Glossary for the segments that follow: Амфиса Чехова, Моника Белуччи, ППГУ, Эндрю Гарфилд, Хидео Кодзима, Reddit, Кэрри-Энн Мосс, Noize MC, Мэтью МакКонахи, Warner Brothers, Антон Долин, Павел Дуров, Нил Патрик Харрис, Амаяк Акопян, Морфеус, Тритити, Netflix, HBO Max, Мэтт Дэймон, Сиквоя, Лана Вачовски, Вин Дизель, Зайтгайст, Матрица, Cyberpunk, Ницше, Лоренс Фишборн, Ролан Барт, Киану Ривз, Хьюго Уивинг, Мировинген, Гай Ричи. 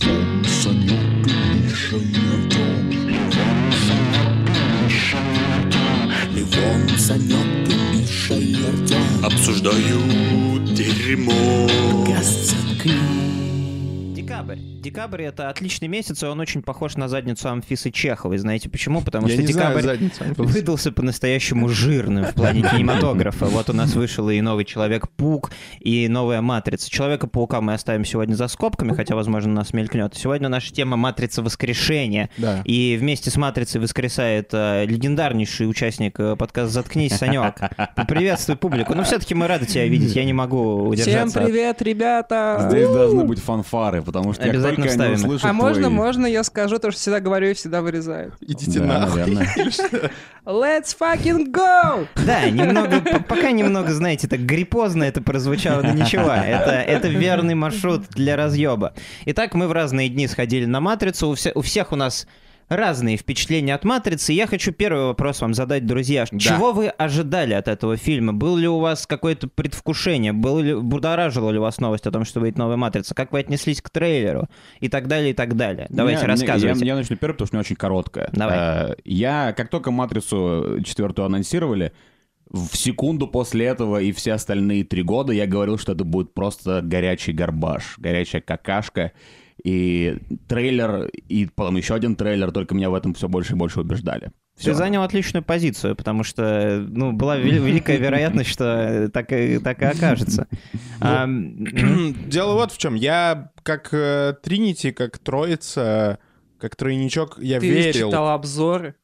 Левон, Санек и Миша и Артём. Левон, Санек и Миша и Артём обсуждают дерьмо. Декабрь. Декабрь — это отличный месяц, и он очень похож на задницу Амфисы Чеховой. Знаете почему? Потому что декабрь выдался по-настоящему жирным в плане кинематографа. Вот у нас вышел и новый Человек-паук, и новая Матрица. Человека-паука мы оставим сегодня за скобками, хотя, возможно, нас мелькнет. Сегодня наша тема — Матрица воскрешения. Да. И вместе с Матрицей воскресает легендарнейший участник подкаста «Заткнись, Санек». Приветствуй публику. Но все-таки мы рады тебя видеть, я не могу удержаться. Всем привет, ребята! Здесь должны быть фанфары, потому что обязательно вставим. А можно я скажу то, что всегда говорю и всегда вырезаю? Идите нахуй. Let's fucking go! Да, пока немного, знаете, так гриппозно это прозвучало, но ничего. Это верный маршрут для разъеба. Итак, мы в разные дни сходили на «Матрицу». У всех у нас разные впечатления от «Матрицы». Я хочу первый вопрос вам задать, друзья. Да. Чего вы ожидали от этого фильма? Было ли у вас какое-то предвкушение? Будоражила ли вас новость о том, что выйдет новая «Матрица»? Как вы отнеслись к трейлеру? И так далее, и так далее. Давайте рассказывайте. Я начну первый, потому что у меня очень короткая. Давай. Я, как только «Матрицу» четвертую анонсировали, в секунду после этого и все остальные 3 года я говорил, что это будет просто горячий горбаш, горячая какашка. И трейлер, и потом еще один трейлер, только меня в этом все больше и больше убеждали. Все. Ты занял отличную позицию, потому что была великая вероятность, что так и окажется. Дело вот в чем. Я как Тринити, как Троица, как Тройничок, я верил. Ты читал обзоры?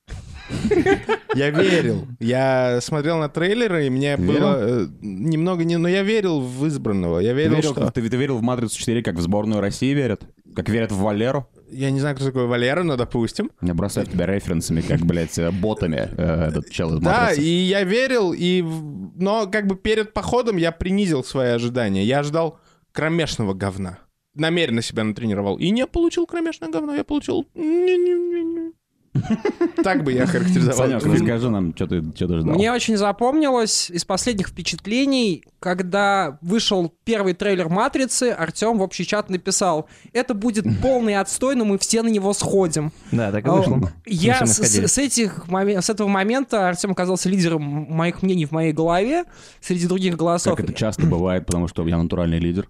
Я верил. Я смотрел на трейлеры, и мне было немного... Но я верил в избранного. Я верил, что... Ты верил в «Матрицу 4», как в сборную России верят? Как верят в Валеру? Я не знаю, кто такой Валера, но допустим. Не бросай тебя референсами, как, блядь, ботами этот чел из «Матрицы». Да, и я верил, но как бы перед походом я принизил свои ожидания. Я ожидал кромешного говна. Намеренно себя натренировал. И не получил кромешное говно, я получил... Так бы я характеризовал. Санёк, расскажи нам, что ты ждал. Мне очень запомнилось из последних впечатлений, когда вышел первый трейлер «Матрицы», Артём в общий чат написал: это будет полный отстой, но мы все на него сходим. Да, так и вышло. Я с этого момента Артём оказался лидером моих мнений в моей голове среди других голосов. Как это часто бывает, потому что я натуральный лидер.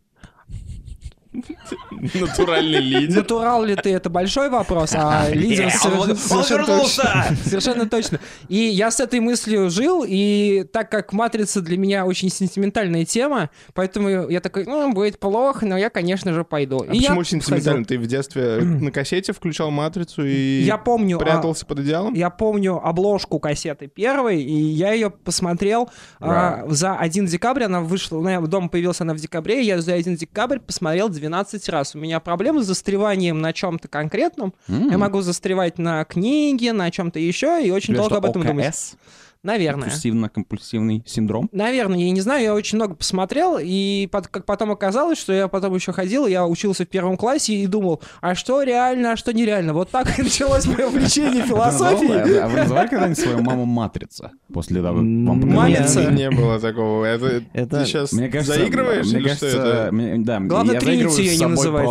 Натуральный лидер. Натурал ли ты, это большой вопрос, а лидер совершенно точно. И я с этой мыслью жил, и так как «Матрица» для меня очень сентиментальная тема, поэтому я такой, будет плохо, но я, конечно же, пойду. А почему сентиментально? Ты в детстве на кассете включал «Матрицу» и прятался под одеялом? Я помню обложку кассеты первой, и я ее посмотрел за 1 декабрь, она вышла, дома появилась она в декабре, я за 1 декабрь посмотрел 12 раз. У меня проблемы с застреванием на чем-то конкретном. Я могу застревать на книге, на чем-то еще, и очень долго об этом думать. Наверное. Компульсивный синдром? Наверное, я не знаю, я очень много посмотрел, и как потом оказалось, что я потом еще ходил, я учился в 1 классе и думал, а что реально, а что нереально. Вот так и началось мое увлечение философией. А вы называли когда-нибудь свою маму «Матрица»? После того, вам «Матрица»? Не было такого. Ты сейчас заигрываешь или что это? Главное, Тринити ее не называть.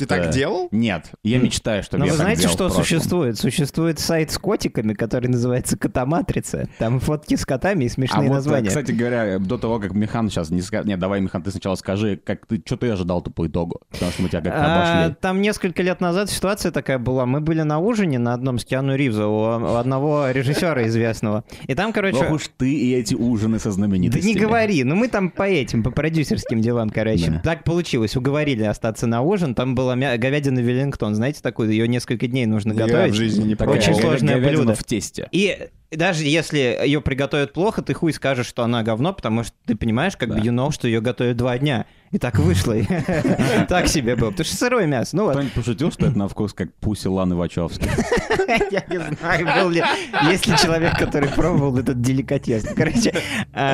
Ты так делал? Нет, я мечтаю, чтобы я так делал. Но вы знаете, что существует? Существует сайт с котиками, который называется «Котоматрица». Там фотки с котами и смешные названия. Кстати говоря, до того, как Михан сейчас не скажет... Нет, давай, Михан, ты сначала скажи, что ты ожидал-то по итогу? Потому что мы тебя как-то обошли. Там несколько лет назад ситуация такая была. Мы были на ужине на одном с Киану Ривза у одного режиссера известного. И там, короче... Ох уж ты и эти ужины со знаменитостями. Да не говори. Ну мы там по продюсерским делам, короче. Так получилось. Уговорили остаться на ужин. Там была говядина Веллингтон. Знаете такую? Ее несколько дней нужно готовить. Я в жизни не пробовал. Очень сложное блюдо. В тесте. И... Даже если ее приготовят плохо, ты хуй скажешь, что она говно, потому что ты понимаешь, как бы что ее готовят 2 дня. И так вышло. Так себе было. Потому что сырое мясо. Кто-нибудь пошутил, что это на вкус как пуси Ланы Вачовски? Я не знаю, был ли... Есть ли человек, который пробовал этот деликатес? Короче,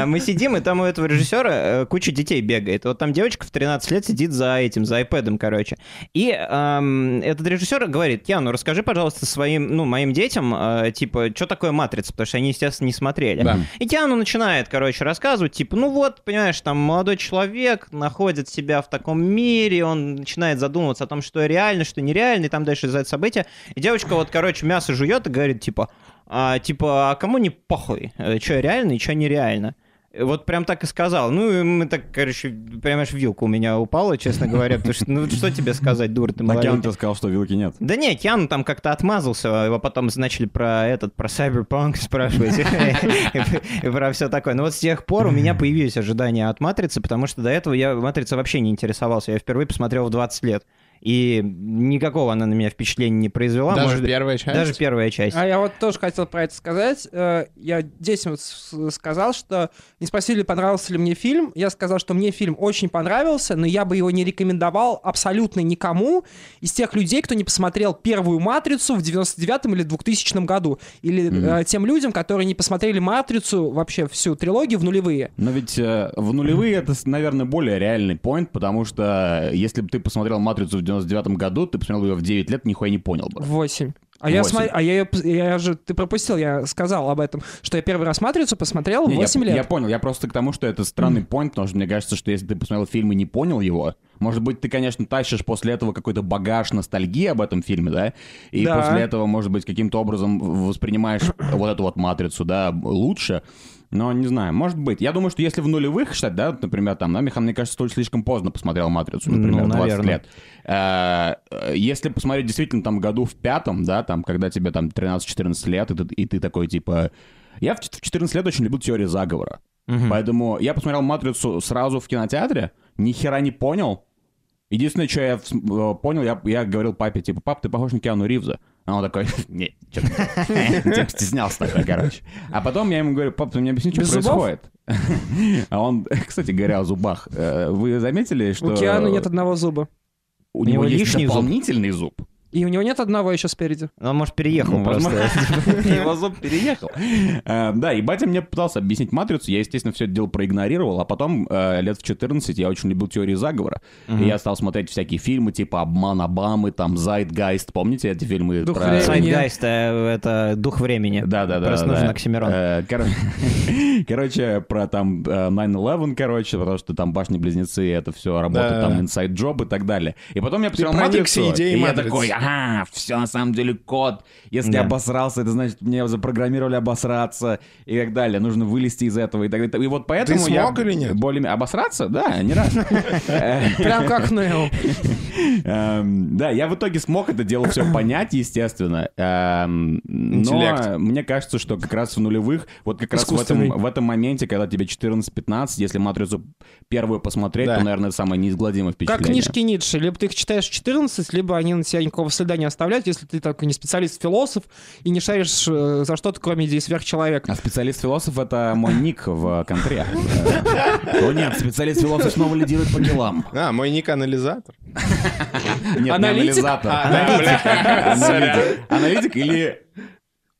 мы сидим, и там у этого режиссера куча детей бегает. Вот там девочка в 13 лет сидит за iPad'ом, короче. И этот режиссер говорит: Киану, расскажи, пожалуйста, своим, моим детям, что такое «Матрица», потому что они, естественно, не смотрели. И Киану начинает, рассказывать, рассказывать, понимаешь, там молодой человек находит находит себя в таком мире, он начинает задумываться о том, что реально, что нереально, и там дальше из-за этого события. И девочка вот, короче, мясо жует и говорит, типа, а кому не похуй, что реально и что нереально. Вот прям так и сказал. Ну, и мы так, короче, прям аж вилка у меня упала, честно говоря, потому что, ну, что тебе сказать, дура ты малолетняя. А Киану-то сказал, что вилки нет. Да нет, Киану там как-то отмазался, его потом начали про Cyberpunk спрашивать и про все такое. Но вот с тех пор у меня появились ожидания от «Матрицы», потому что до этого я «Матрицей» вообще не интересовался. Я впервые посмотрел в 20 лет. И никакого она на меня впечатления не произвела. Даже первая часть? Даже первая часть. А я вот тоже хотел про это сказать. Я здесь сказал, что... Не спросили, понравился ли мне фильм. Я сказал, что мне фильм очень понравился, но я бы его не рекомендовал абсолютно никому из тех людей, кто не посмотрел первую «Матрицу» в 99-м или 2000-м году. Или тем людям, которые не посмотрели «Матрицу», вообще всю трилогию в нулевые. Но ведь в нулевые это, наверное, более реальный поинт, потому что если бы ты посмотрел «Матрицу» в 99-м году, ты посмотрел ее в 9 лет, нихуя не понял бы. 8. Я ты пропустил, я сказал об этом, что я первый раз «Матрицу» посмотрел в 8 лет. Я понял, я просто к тому, что это странный поинт, потому что мне кажется, что если ты посмотрел фильм и не понял его, может быть, ты, конечно, тащишь после этого какой-то багаж ностальгии об этом фильме, да? И после этого, может быть, каким-то образом воспринимаешь вот эту вот «Матрицу», да, лучше. Но не знаю, может быть. Я думаю, что если в нулевых считать, да, например, там, Михан, мне кажется, тоже слишком поздно посмотрел «Матрицу», например, 20 лет. Если посмотреть действительно там году в 5, да, там, когда тебе там 13-14 лет, и ты такой, типа... Я в 14 лет очень любил теорию заговора. Поэтому я посмотрел «Матрицу» сразу в кинотеатре, ни хера не понял. Единственное, что я понял, я говорил папе, типа, пап, ты похож на Киану Ривза. А он такой, не, что-то стеснялся такой, короче. А потом я ему говорю, пап, ты мне объясни, что происходит. А он, кстати говоря, о зубах. Вы заметили, что... У Киану нет одного зуба. У него есть дополнительный зуб. И у него нет одного еще спереди. Он, может, переехал просто. Его зуб переехал. Да, и батя мне пытался объяснить «Матрицу». Я, естественно, все это дело проигнорировал. А потом, лет в 14, я очень любил теорию заговора. И я стал смотреть всякие фильмы, типа «Обман Обамы», там «Зайтгайст». Помните эти фильмы? «Зайтгайст» — это «Дух времени». Да-да-да. Просто нужен оксимирон. Короче, про там 9/11, короче, потому что там башни-близнецы, это все работает, там «Инсайд Джоб» и так далее. И потом я посмотрел «Матрицу», и я такой... Ага, все на самом деле код. Если обосрался, это значит, мне запрограммировали обосраться и так далее. Нужно вылезти из этого и так далее. И вот поэтому ты смог или нет? Более... Обосраться? Да, не раз. Прям как Нео. Да, я в итоге смог это дело все понять, естественно. Но мне кажется, что как раз в нулевых, вот как раз в этом моменте, когда тебе 14-15, если «Матрицу» первую посмотреть, то, наверное, это самое неизгладимое впечатление. Как книжки Ницше. Либо ты их читаешь в 14, либо они на тебя никакого следа не оставляют, если ты такой не специалист-философ и не шаришь за что-то, кроме идеи сверхчеловека. А специалист-философ — это мой ник в контре. О нет, специалист-философ снова лидирует по делам. А, мой ник — анализатор. Нет, анализатор. Аналитик или...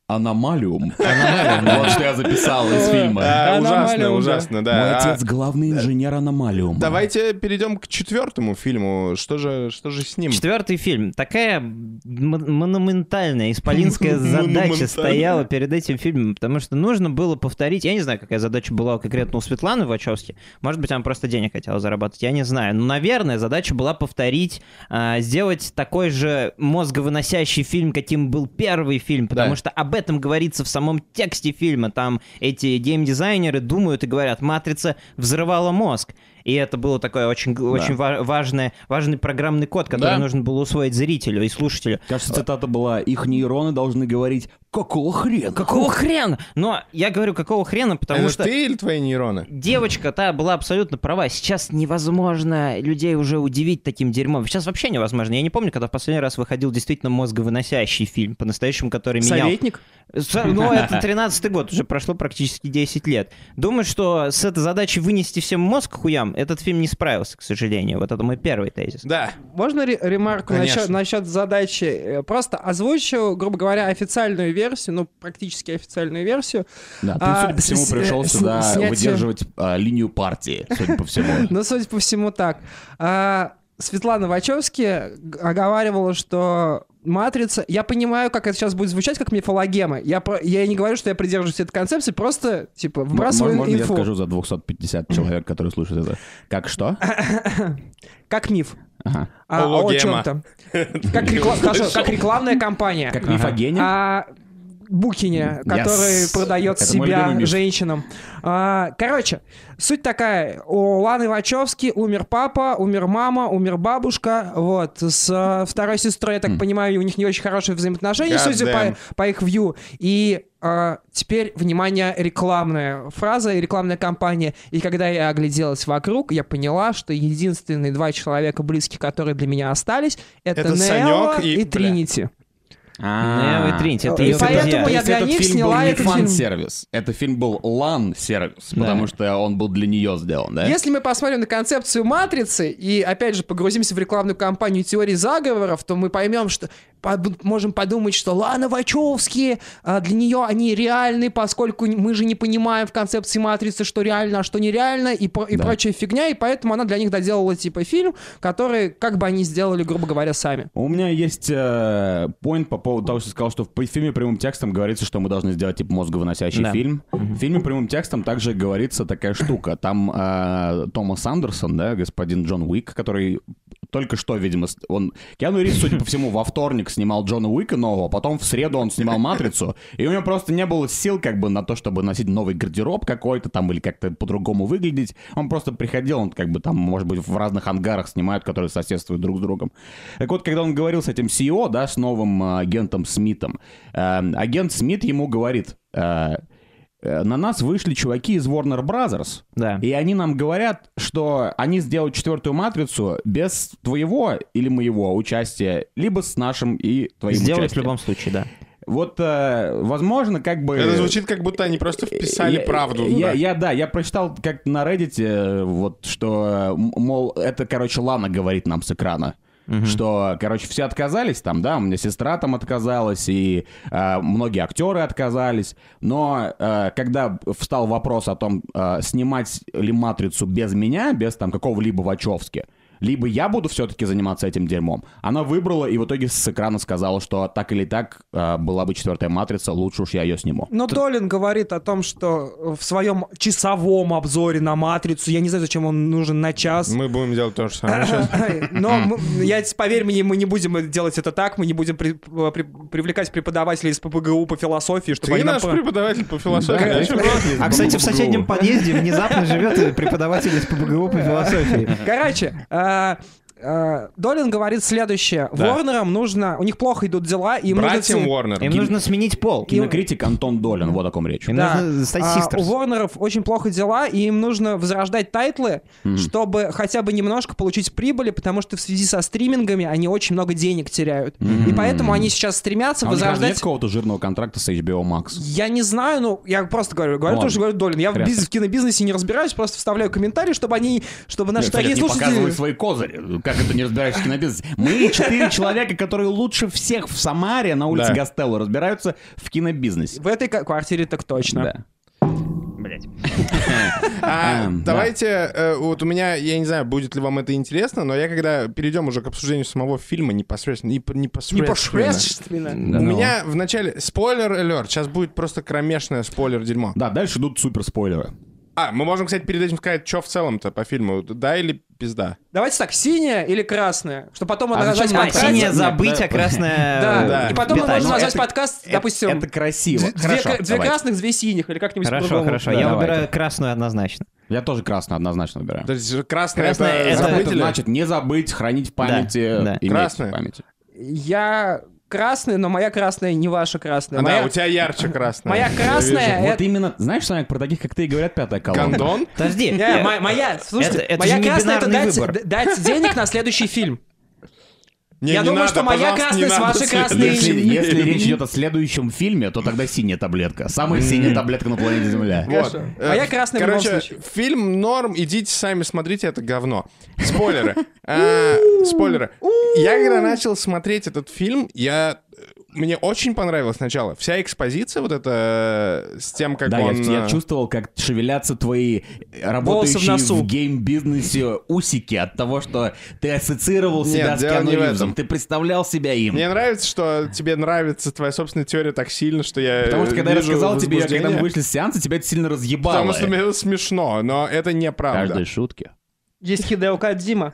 Аномалиум. Вот что я записал из фильма. Ужасно, ужасно, да. Мой отец — главный инженер «Аномалиума». Давайте перейдем к 4-му фильму. Что же с ним? 4-й фильм. Такая монументальная исполинская задача стояла перед этим фильмом, потому что нужно было повторить... Я не знаю, какая задача была конкретно у Светланы Вачовски. Может быть, она просто денег хотела зарабатывать, я не знаю. Но, наверное, задача была повторить, сделать такой же мозговыносящий фильм, каким был первый фильм, потому что об этом говорится в самом тексте фильма. Там эти геймдизайнеры думают и говорят: «Матрица взрывала мозг». И это был такой очень важный программный код, который нужно было усвоить зрителю и слушателю. Кажется, цитата была: «Их нейроны должны говорить: какого хрена? Какого хрена?» Но я говорю «какого хрена», потому что... ты или твои нейроны? Девочка та была абсолютно права. Сейчас невозможно людей уже удивить таким дерьмом. Сейчас вообще невозможно. Я не помню, когда в последний раз выходил действительно мозговыносящий фильм, по-настоящему, который менял... «Советник»? Ну, это 13-й год, уже прошло практически 10 лет. Думаю, что с этой задачей вынести всем мозг к хуям этот фильм не справился, к сожалению. Вот это мой первый тезис. Да. Можно ремарку насчет задачи? Просто озвучу, грубо говоря, официальную версию, ну, практически официальную версию. Да, ты, судя по всему, пришел сюда выдерживать линию партии, судя по всему. Ну, судя по всему, так. Светлана Вачовски оговаривала, что «Матрица». Я понимаю, как это сейчас будет звучать, как мифологема. Я не говорю, что я придерживаюсь этой концепции, просто, типа, вбрасываю инфу. Можно я скажу за 250 человек, которые слушают это? Как что? Как миф. Ага. О чем-то. Как рекламная кампания. Как мифогения? Букине, который продает себя женщинам. Короче, суть такая. У Ланы Вачовски умер папа, умер мама, умер бабушка. Вот. С второй сестрой, я так понимаю, у них не очень хорошие взаимоотношения, судя по их вью. И теперь, внимание, рекламная фраза и рекламная кампания. И когда я огляделась вокруг, я поняла, что единственные два человека близких, которые для меня остались, это Нео и Тринити. Нео и Тринити, это ее друзья. Этот фильм был не фан-сервис. Это фильм был лан-сервис, потому что он был для нее сделан, да? Если мы посмотрим на концепцию «Матрицы» и, опять же, погрузимся в рекламную кампанию теории заговоров, то мы поймем, что можем подумать, что Лана Вачовски, для нее они реальны, поскольку мы же не понимаем в концепции «Матрицы», что реально, а что нереально, и прочая фигня, и поэтому она для них доделала, типа, фильм, который, как бы они сделали, грубо говоря, сами. У меня есть поинт по поводу того, что сказал, что в фильме прямым текстом говорится, что мы должны сделать, типа, мозговыносящий фильм. В фильме прямым текстом также говорится такая штука. Там Томас Андерсон, да, господин Джон Уик, который только что, видимо, он... Киану Ривз, судя по всему, во вторник снимал Джона Уика нового, потом в среду он снимал «Матрицу», и у него просто не было сил, как бы, на то, чтобы носить новый гардероб какой-то там или как-то по-другому выглядеть. Он просто приходил, он, как бы, там, может быть, в разных ангарах снимают, которые соседствуют друг с другом. Так вот, когда он говорил с этим CEO, да, с новым агентом Смитом. Агент Смит ему говорит: на нас вышли чуваки из Warner Brothers, и они нам говорят, что они сделают четвертую «Матрицу» без твоего или моего участия, либо с нашим и твоим участием. Сделают в любом случае, да. Вот, возможно, как бы... Это звучит, как будто они просто вписали правду. Я прочитал как-то на Reddit, вот, что, мол, это, короче, Лана говорит нам с экрана. Что, короче, все отказались там, да, у меня сестра там отказалась, и многие актеры отказались, но когда встал вопрос о том, снимать ли «Матрицу» без меня, без там какого-либо Вачовски, либо я буду все-таки заниматься этим дерьмом, она выбрала и в итоге с экрана сказала, что так или так была бы четвертая «Матрица», лучше уж я ее сниму. Но Долин говорит о том, что в своем часовом обзоре на «Матрицу», я не знаю, зачем он нужен на час. Мы будем делать то же самое сейчас. Но, поверь мне, мы не будем делать это так, мы не будем привлекать преподавателей из ППГУ по философии. Ты наш преподаватель по философии. А, кстати, в соседнем подъезде внезапно живет преподаватель из ППГУ по философии. Короче, Долин говорит следующее. Уорнерам нужно... У них плохо идут дела. Братьям Уорнерам. Им нужно сменить пол. Кинокритик Антон Долин. Вот о ком речь. Им нужно стать систерс. У Уорнеров очень плохо дела, и им нужно возрождать тайтлы, чтобы хотя бы немножко получить прибыли, потому что в связи со стримингами они очень много денег теряют. И поэтому они сейчас стремятся возрождать... Нет какого-то жирного контракта с HBO Max? Я не знаю, ну, я просто говорю то, что говорит Долин. Я в кинобизнесе не разбираюсь, просто вставляю комментарии, чтобы они... Чтобы наши такие слушатели... Не показывай свои козыри. Как это не разбираешься в кинобизнесе? Мы 4 человека, которые лучше всех в Самаре на улице Гастелло разбираются в кинобизнесе. В этой квартире так точно. Да. Блять. Давайте, вот у меня, я не знаю, будет ли вам это интересно, но я когда перейдем уже к обсуждению самого фильма непосредственно. У меня в начале спойлер-алерт. Сейчас будет просто кромешное спойлер-дерьмо. Да, дальше идут супер-спойлеры. Мы можем, кстати, перед этим сказать, что в целом-то по фильму, да или пизда? Давайте так, синяя или красная, чтобы потом назвать подкаст. Синяя забыть, а красная... Да, и потом мы можем назвать подкаст, допустим... Это красиво. Две красных, две синих, или как-нибудь по-другому. Хорошо, я выбираю красную однозначно. Я тоже красную однозначно выбираю. То есть красная — это значит не забыть, хранить в памяти, иметь в памяти. Я... Красный, но моя красная не ваша красная. Да, у тебя ярче красная. Моя красная... Вот именно, знаешь, Санек, про таких, как ты, и говорят, пятая колонна. Кондон? Подожди. Моя, слушайте, моя красная — это дать денег на следующий фильм. Я думаю, что моя красная с вашей красной... Если речь идет о следующем фильме, то тогда синяя таблетка. Самая синяя таблетка на планете Земля. Моя красная в любом случае. Короче, фильм норм, идите сами смотрите, это говно. Спойлеры. Я когда начал смотреть этот фильм, я Мне очень понравилось сначала. Вся экспозиция вот эта с тем, как он... Да, я чувствовал, как шевелятся твои работающие в гейм-бизнесе усики от того, что ты ассоциировал себя с Киану Ривзом. Ты представлял себя им. Мне нравится, что тебе нравится твоя собственная теория так сильно, что я... Потому что когда я рассказал тебе, когда мы вышли с сеанса, тебя это сильно разъебало. Потому что мне это смешно, но это неправда. Каждой шутки. Есть Хидео Кодзима,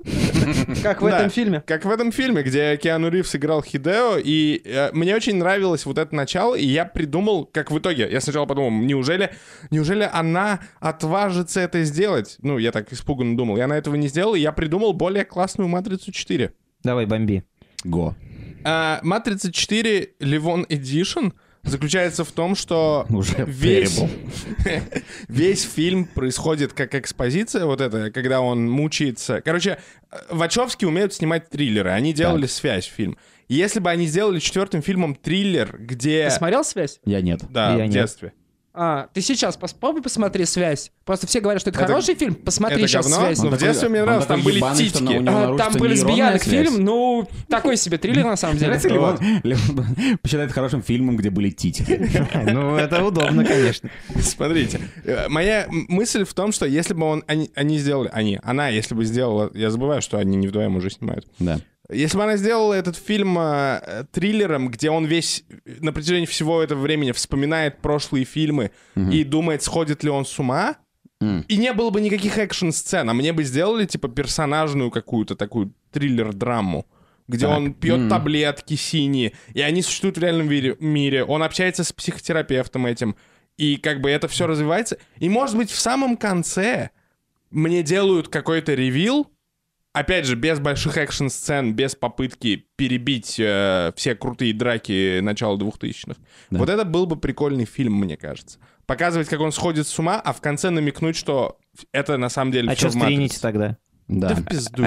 как в этом фильме. Как в этом фильме, где Киану Ривз играл Хидео, и мне очень нравилось вот это начало, и я придумал, как в итоге, я сначала подумал, неужели она отважится это сделать? Ну, я так испуганно думал, я она этого не сделал, и я придумал более классную «Матрицу 4». Давай, бомби. Го. «Матрица 4» Левон Эдишн заключается в том, что весь фильм происходит как экспозиция, вот это, когда он мучается. Короче, Вачовски умеют снимать триллеры, они делали «Связь» фильм. Если бы они сделали четвертым фильмом триллер, где... Ты смотрел «Связь»? Я нет. Да, я в детстве. А, ты сейчас попробуй посмотри «Связь». Просто все говорят, что это хороший фильм. Посмотри это сейчас говно? «Связь». Ну, в детстве мне нравилось, там были титьки. Там был избиянок фильм, ну, такой себе триллер на самом деле. Посчитает хорошим фильмом, где были титьки. Ну, это удобно, конечно. Смотрите, моя мысль в том, что если бы они сделали... Она, если бы сделала... Я забываю, что они не вдвоем уже снимают. Да. Если бы она сделала этот фильм триллером, где он весь на протяжении всего этого времени вспоминает прошлые фильмы и думает, сходит ли он с ума, и не было бы никаких экшн-сцен, а мне бы сделали, типа, персонажную какую-то такую триллер-драму, где он пьет таблетки синие, и они существуют в реальном мире, он общается с психотерапевтом этим, и как бы это все развивается. И, может быть, в самом конце мне делают какой-то ревил. Опять же, без больших экшн-сцен, без попытки перебить все крутые драки начала 2000-х. Да. Вот это был бы прикольный фильм, мне кажется. Показывать, как он сходит с ума, а в конце намекнуть, что это на самом деле все в «Матрице». А что «Тринити» тогда? Да. Да в пизду.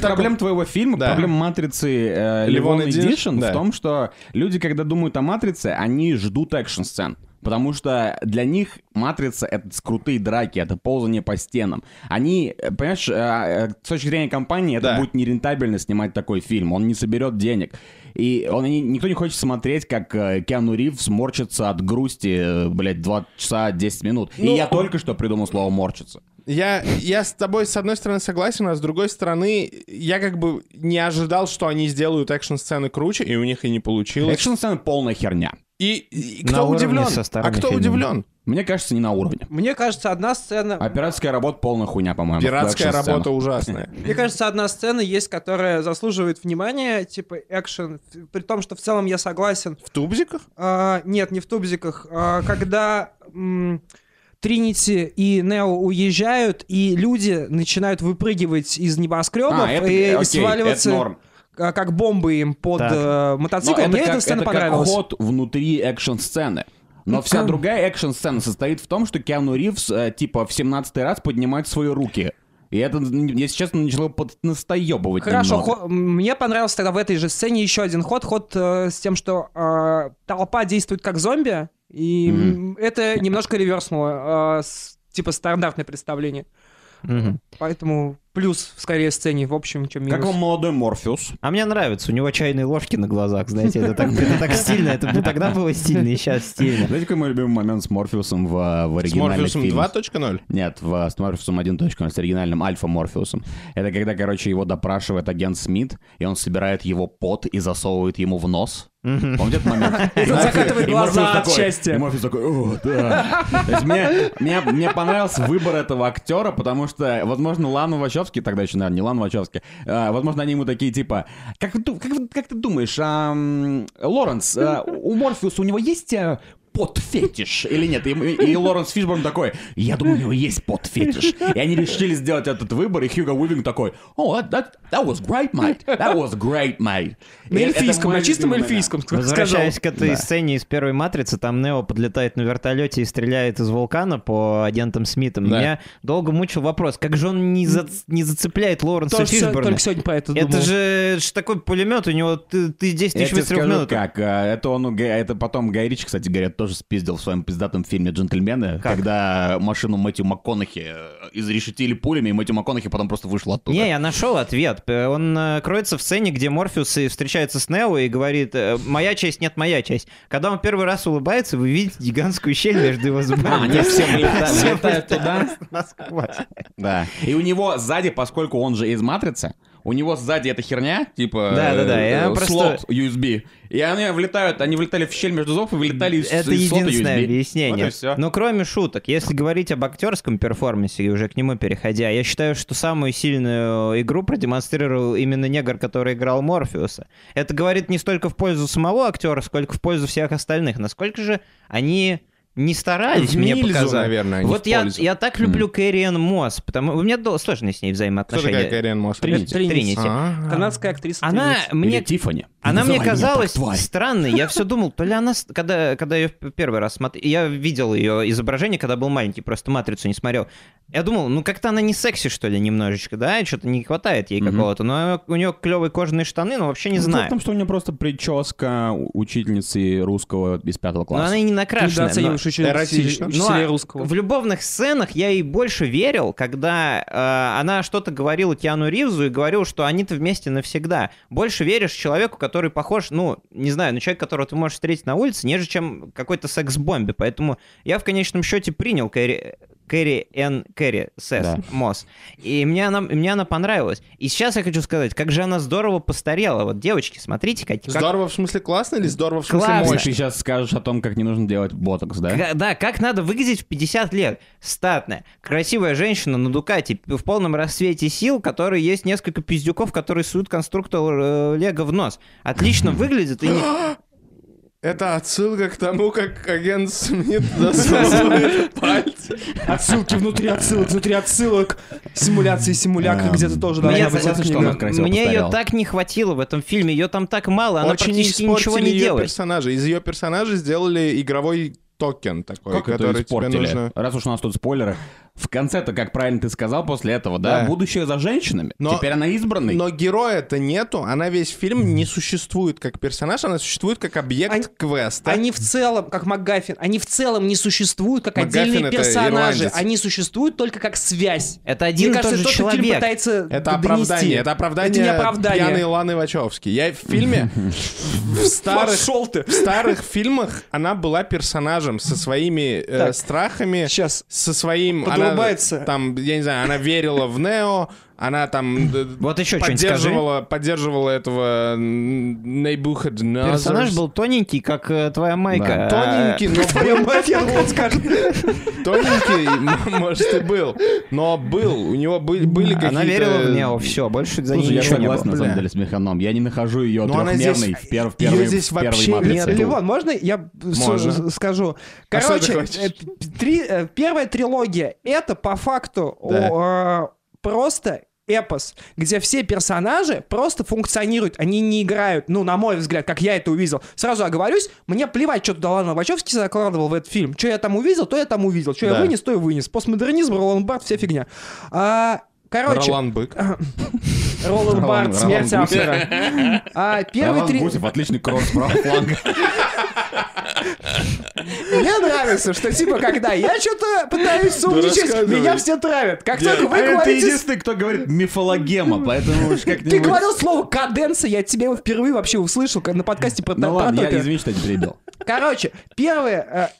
Проблема твоего фильма, проблема «Матрицы» Левон Эдишн в том, что люди, когда думают о «Матрице», они ждут экшн-сцен. Потому что для них «Матрица» — это крутые драки, это ползание по стенам. Они, понимаешь, с точки зрения компании, это будет нерентабельно снимать такой фильм. Он не соберет денег. И никто не хочет смотреть, как Киану Ривз морщится от грусти, блядь, 2 часа 10 минут. Ну, и я только что придумал слово «морщится». Я с тобой, с одной стороны, согласен, а с другой стороны, я как бы не ожидал, что они сделают экшн-сцены круче, и у них и не получилось. Экшн-сцены — полная херня. И кто удивлен? А кто удивлен? Мне кажется, не на уровне. Мне кажется, одна сцена... А пиратская работа полная хуйня, по-моему. Пиратская работа ужасная. Мне кажется, одна сцена есть, которая заслуживает внимания, типа экшен, при том, что в целом я согласен. В тубзиках? Нет, не в тубзиках. Когда... Тринити и Нео уезжают, и люди начинают выпрыгивать из небоскребов и сваливаться как бомбы им под мотоцикл. Мне эта сцена понравилась. Это как ход внутри экшн-сцены. Но вся другая экшн-сцена состоит в том, что Киану Ривз типа в 17-й раз поднимает свои руки. И это, если честно, начало поднастоебывать. Хорошо, мне понравился тогда в этой же сцене еще один ход. Ход с тем, что толпа действует как зомби. И это немножко реверснуло, типа стандартное представление. Поэтому плюс, скорее, сцене, в общем, чем минус. Как вам молодой Морфеус? А мне нравится, у него чайные ложки на глазах, знаете, это так стильно, это тогда было стильно, и сейчас стильно. Знаете, какой мой любимый момент с Морфеусом в оригинальных фильмах? С Морфеусом 2.0? Нет, с Морфеусом 1.0, с оригинальным Альфа-Морфеусом. Это когда, короче, его допрашивает агент Смит, и он собирает его пот и засовывает ему в нос. Помните этот момент? И закатывает глаза от счастья. И Морфеус такой, о, да. То есть мне понравился выбор этого актера, потому что, возможно, Лану Вачовски, тогда еще, наверное, не Лана Вачовски, возможно, они ему такие, типа, как ты думаешь, Лоренс, у Морфеуса, у него есть... пот-фетиш или нет? И Лоренс Фишборн такой, я думаю, у него есть пот-фетиш. И они решили сделать этот выбор, и Хьюго Уивинг такой, о, that was great, mate. That was great, mate. На эльфийском, на чистом эльфийском. Возвращаясь к этой сцене из первой «Матрицы», там Нео подлетает на вертолете и стреляет из вулкана по агентам Смитам. Меня долго мучил вопрос, как же он не зацепляет Лоренса Фишборна? Это же такой пулемет, у него 10 тысяч выстрелов в минуту. Это потом Гай Ричи, кстати, говорят, тоже тоже спиздил в своем пиздатом фильме «Джентльмены», как? Когда машину Мэтью МакКонахи изрешетили пулями, и Мэтью МакКонахи потом просто вышел оттуда. Не, я нашел ответ. Он кроется в сцене, где Морфеус встречается с Нео и говорит: «Моя часть, нет, моя часть». Когда он первый раз улыбается, вы видите гигантскую щель между его зубами. Они все летают туда. Да. И у него сзади, поскольку он же из «Матрицы», у него сзади эта херня, типа слот USB. И они влетают, они влетали в щель между зубов и вылетали из слота USB. Это единственное объяснение. Вот. Но кроме шуток, если говорить об актерском перформансе, и уже к нему переходя, я считаю, что самую сильную игру продемонстрировал именно негр, который играл Морфеуса. Это говорит не столько в пользу самого актера, сколько в пользу всех остальных. Насколько же они... не старались, мне показали. Наверное, вот я так люблю Кэрри-Энн Мосс, потому у меня сложные с ней взаимоотношения. Что такая Кэрри-Энн Мосс? Тринити. Канадская актриса. Она мне... Тиффани. Она мне казалась странной. Я все думал, то ли она... Когда я первый раз смотрел... Я видел ее изображение, когда был маленький, просто «Матрицу» не смотрел. Я думал, ну как-то она не секси, что ли, немножечко, да? Что-то не хватает ей какого-то. Но у нее клевые кожаные штаны, но вообще не знаю. Потому что у нее просто прическа учительницы русского из 5 класса. Но она и не накрашена. В любовных сценах я ей больше верил, когда она что-то говорила Киану Ривзу и говорила, что они-то вместе навсегда. Больше веришь человеку, который похож, ну, не знаю, на человека, которого ты можешь встретить на улице, нежели чем какой-то секс-бомбе. Поэтому я в конечном счете принял Кэрри-Энн Мосс. И мне она понравилась. И сейчас я хочу сказать, как же она здорово постарела. Вот, девочки, смотрите, как... Здорово в смысле классно или здорово в смысле классно? Ты сейчас скажешь о том, как не нужно делать ботокс, да? Да, как надо выглядеть в 50 лет. Статная, красивая женщина на Дукате, в полном расцвете сил, которые есть несколько пиздюков, которые суют конструктор Лего в нос. Отлично выглядит и... Это отсылка к тому, как агент Смит засовывает пальцы. Отсылки внутри отсылок, симуляции симулякра где-то тоже должна быть. Мне ее так не хватило в этом фильме, ее там так мало, она практически ничего не делает. Из ее персонажей сделали игровой токен такой, как который тебе нужно... Раз уж у нас тут спойлеры. В конце-то, как правильно ты сказал, после этого, да? Будущее за женщинами. Но теперь она избранный. Но героя-то нету. Она весь фильм не существует как персонаж, она существует как объект квеста. Они в целом, как МакГаффин, они в целом не существуют как отдельные персонажи. Они существуют только как связь. Это один и тот же человек. Это оправдание. Это оправдание пьяной Ланы Вачовски. Я в фильме... В старых фильмах она была персонажем со своими страхами, со своим... Она, там, я не знаю, она верила в Нео, она там вот еще поддерживала этого Нейбухаднезера. Персонаж был тоненький, как твоя майка. Да. Тоненький, но... Твоя майка, он скажет. Тоненький, может, и был. Но был, у него были какие-то... Она верила в Нео, все, больше за ней ничего не было. Я согласен, на самом деле, с Механом. Я не нахожу ее трехмерной в первой «Матрице». Ее здесь вообще нет. Левон, можно я скажу? Короче, первая трилогия — это по факту... Просто эпос, где все персонажи просто функционируют, они не играют, ну, на мой взгляд, как я это увидел. Сразу оговорюсь, мне плевать, что туда Лана Вачовски закладывал в этот фильм. Что я там увидел, то я там увидел. Что я вынес, то я вынес. Постмодернизм, Ролан Барт, вся фигня. Короче... Ролан Бык. Ролан Барт, смерть автора. Ролан Гусев, отличный кросс правого фланга. Мне нравится, что типа, когда я что-то пытаюсь сумничать, меня все травят. Как только вы говорите... Ты единственный, кто говорит мифологема, поэтому уж как-нибудь... Ты говорил слово «каденса», я тебе его впервые вообще услышал на подкасте про Топер. Ну ладно, я извини, что я тебя перебил. Короче, первое...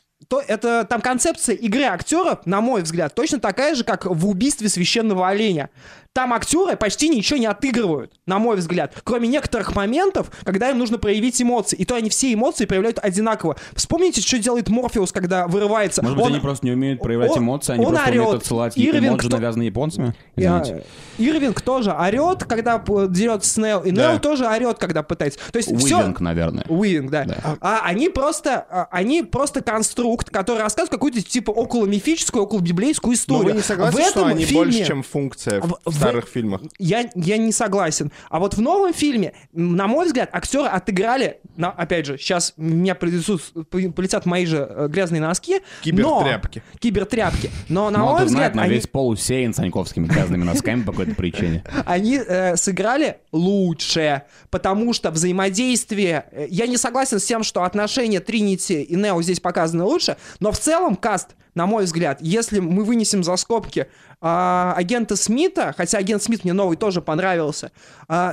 Это там концепция игры актера, на мой взгляд, точно такая же, как в «Убийстве священного оленя». Там актеры почти ничего не отыгрывают, на мой взгляд, кроме некоторых моментов, когда им нужно проявить эмоции. И то они все эмоции проявляют одинаково. Вспомните, что делает Морфеус, когда вырывается. Может быть, они просто не умеют проявлять эмоции, они просто умеют отсылать эмоджи, навязанные японцами? Извините. Ирвинг тоже орет, когда дерется с Нео, и Нео тоже орет, когда пытается. То есть Уивинг, наверное. Уивинг, да. А они просто конструкт, который рассказывает какую-то типа около мифическую, около библейскую историю. Но вы не согласны, что они больше, чем функция? старых фильмах. Я не согласен. А вот в новом фильме, на мой взгляд, актеры отыграли, опять же, сейчас меня полетят мои же грязные носки. Кибертряпки. Но, кибертряпки. Но на мой взгляд... На весь пол усеян саньковскими грязными носками по какой-то причине. Они сыграли лучше, потому что взаимодействие... Я не согласен с тем, что отношения Тринити и Нео здесь показаны лучше, но в целом каст, на мой взгляд, если мы вынесем за скобки агента Смита, хотя агент Смит мне новый тоже понравился,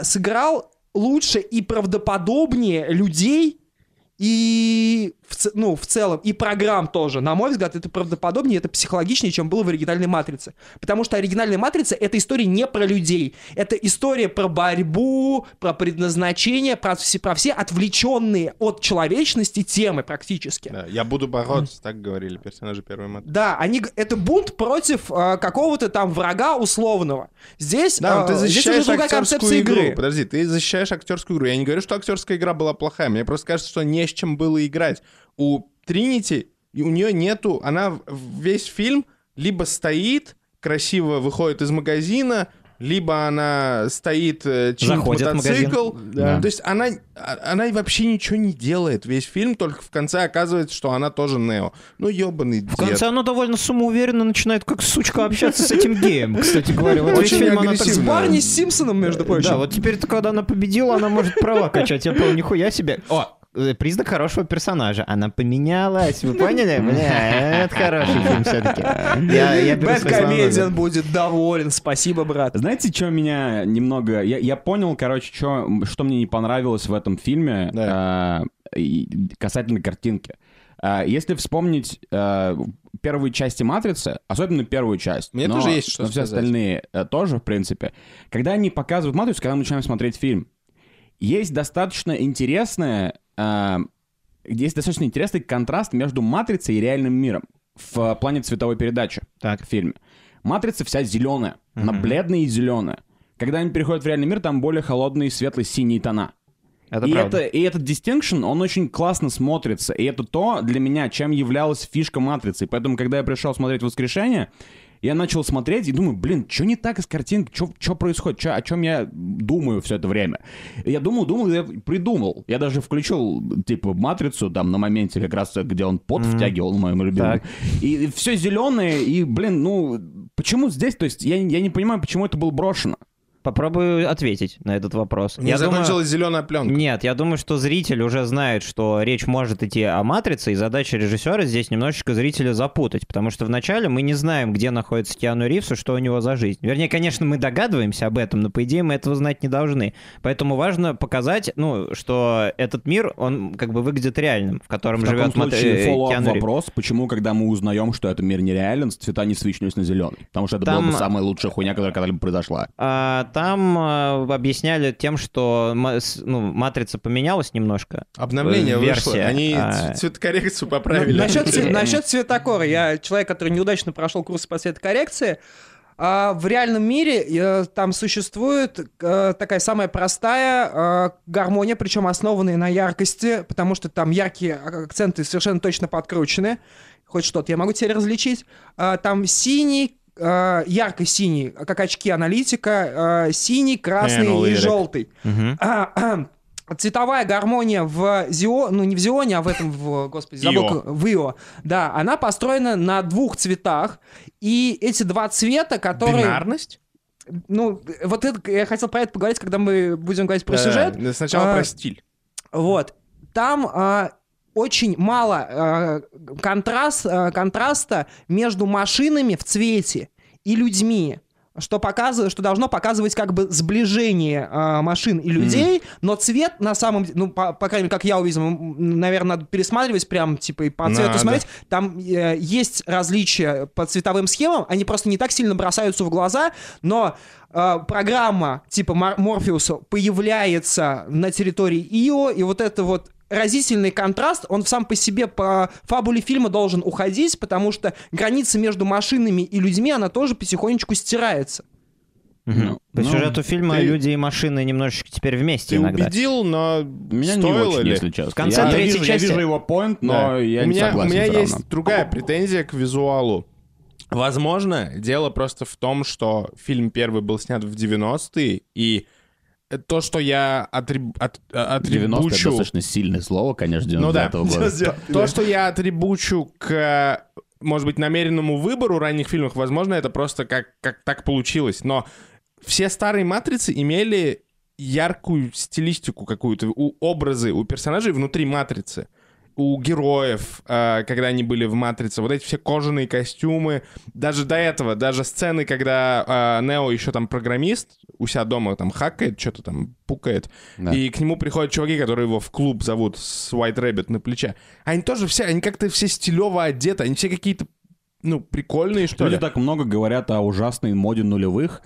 сыграл лучше и правдоподобнее людей, и в целом, и программ тоже. На мой взгляд, это правдоподобнее, это психологичнее, чем было в оригинальной «Матрице». Потому что оригинальная «Матрица» — это история не про людей. Это история про борьбу, про предназначение, про все отвлеченные от человечности темы практически. Да, я буду бороться, так говорили персонажи первой «Матрицы». Да, это бунт против какого-то там врага условного. Здесь, да, ты защищаешь здесь уже другая концепция игры. Подожди, ты защищаешь актерскую игру. Я не говорю, что актерская игра была плохая. Мне просто кажется, что не с чем было играть. У Тринити, у нее нету... Она весь фильм либо стоит, красиво выходит из магазина, либо она стоит, чинит мотоцикл. Да. То есть она вообще ничего не делает. Весь фильм, только в конце оказывается, что она тоже Нео. Ну, ёбаный дед. В конце она довольно самоуверенно начинает как сучка общаться с этим геем, кстати говоря. Вот очень фильм она так с Барни, с Симпсоном, между прочим. Да, вот теперь-то, когда она победила, она может права качать. Я понял, нихуя себе. О! Признак хорошего персонажа. Она поменялась. Вы поняли? Бля, это хороший фильм все-таки. Бэткомедиан будет доволен. Спасибо, брат. Знаете, что меня немного... Я понял, короче, что мне не понравилось в этом фильме, да, касательно картинки. Если вспомнить первые части «Матрицы», особенно первую часть, мне тоже есть что сказать. Все остальные тоже, в принципе. Когда они показывают «Матрицу», когда мы начинаем смотреть фильм, есть достаточно интересное... Есть достаточно интересный контраст между «Матрицей» и реальным миром в плане цветовой передачи в фильме. «Матрица» вся зеленая, она бледная и зеленая. Когда они переходят в реальный мир, там более холодные, светлые, синие тона. И этот дистинкшн, он очень классно смотрится. И это то для меня, чем являлась фишка «Матрицы». Поэтому, когда я пришел смотреть «Воскрешение», я начал смотреть и думаю, что не так с картинкой, что происходит, о чем я думаю все это время. Я думал, я придумал. Я даже включил, «Матрицу», там, на моменте как раз, где он пот втягивал, моему любимому. И все зеленое, и, почему здесь? То есть я не понимаю, почему это было брошено. Попробую ответить на этот вопрос. Не закончилась зеленая пленка. Нет, я думаю, что зритель уже знает, что речь может идти о «Матрице», и задача режиссера здесь немножечко зрителя запутать, потому что вначале мы не знаем, где находится Киану Ривз и что у него за жизнь. Вернее, конечно, мы догадываемся об этом, но, по идее, мы этого знать не должны. Поэтому важно показать, что этот мир, он как бы выглядит реальным, в котором живет Киану Ривз. Вопрос, почему, когда мы узнаем, что этот мир нереален, цвета не свечнулись на зеленый? Потому что это была бы самая лучшая хуйня, которая когда-либо произошла. Там объясняли тем, что «Матрица» поменялась немножко. Обновление версия вышло. Они цветокоррекцию поправили. Насчет цветокора. Я человек, который неудачно прошел курсы по цветокоррекции. В реальном мире там существует такая самая простая гармония, причем основанная на яркости, потому что там яркие акценты совершенно точно подкручены. Хоть что-то я могу теперь различить. Там синий, ярко-синий, как очки аналитика, синий, красный и желтый. Цветовая гармония в Зионе, не в Зионе, а в этом, в Ио. Да, она построена на двух цветах, и эти два цвета, которые... Бинарность? Вот это, я хотел про это поговорить, когда мы будем говорить про сюжет. Сначала про стиль. Вот. Там... очень мало контраста между машинами в цвете и людьми, что должно показывать как бы сближение машин и людей, но цвет на самом деле, по крайней мере, как я увидел, наверное, надо пересматривать прям, и по цвету смотреть, там есть различия по цветовым схемам, они просто не так сильно бросаются в глаза, но... программа типа Морфеуса появляется на территории Ио, и вот это вот разительный контраст, он сам по себе по фабуле фильма должен уходить, потому что граница между машинами и людьми, она тоже потихонечку стирается. По сюжету фильма люди и машины немножечко теперь вместе иногда. Ты убедил, но меня не очень, если честно. В конце третьей части... Я вижу его поинт, но я не согласен. У меня есть другая претензия к визуалу. Возможно, дело просто в том, что фильм первый был снят в 90-е, и то, что я атрибучу... 90-е — достаточно сильное слово, конечно, 90-го года. То, что я атрибучу к, может быть, намеренному выбору ранних фильмов, возможно, это просто как так получилось. Но все старые «Матрицы» имели яркую стилистику какую-то, образы у персонажей внутри «Матрицы». У героев, когда они были в «Матрице», вот эти все кожаные костюмы. Даже до этого, даже сцены, когда Нео еще там программист, у себя дома там хакает, что-то там пукает, да. И к нему приходят чуваки, которые его в клуб зовут с White Rabbit на плече. Они тоже все, они как-то все стилево одеты, они все какие-то, ну, прикольные, что ли. Люди так много говорят о ужасной моде нулевых,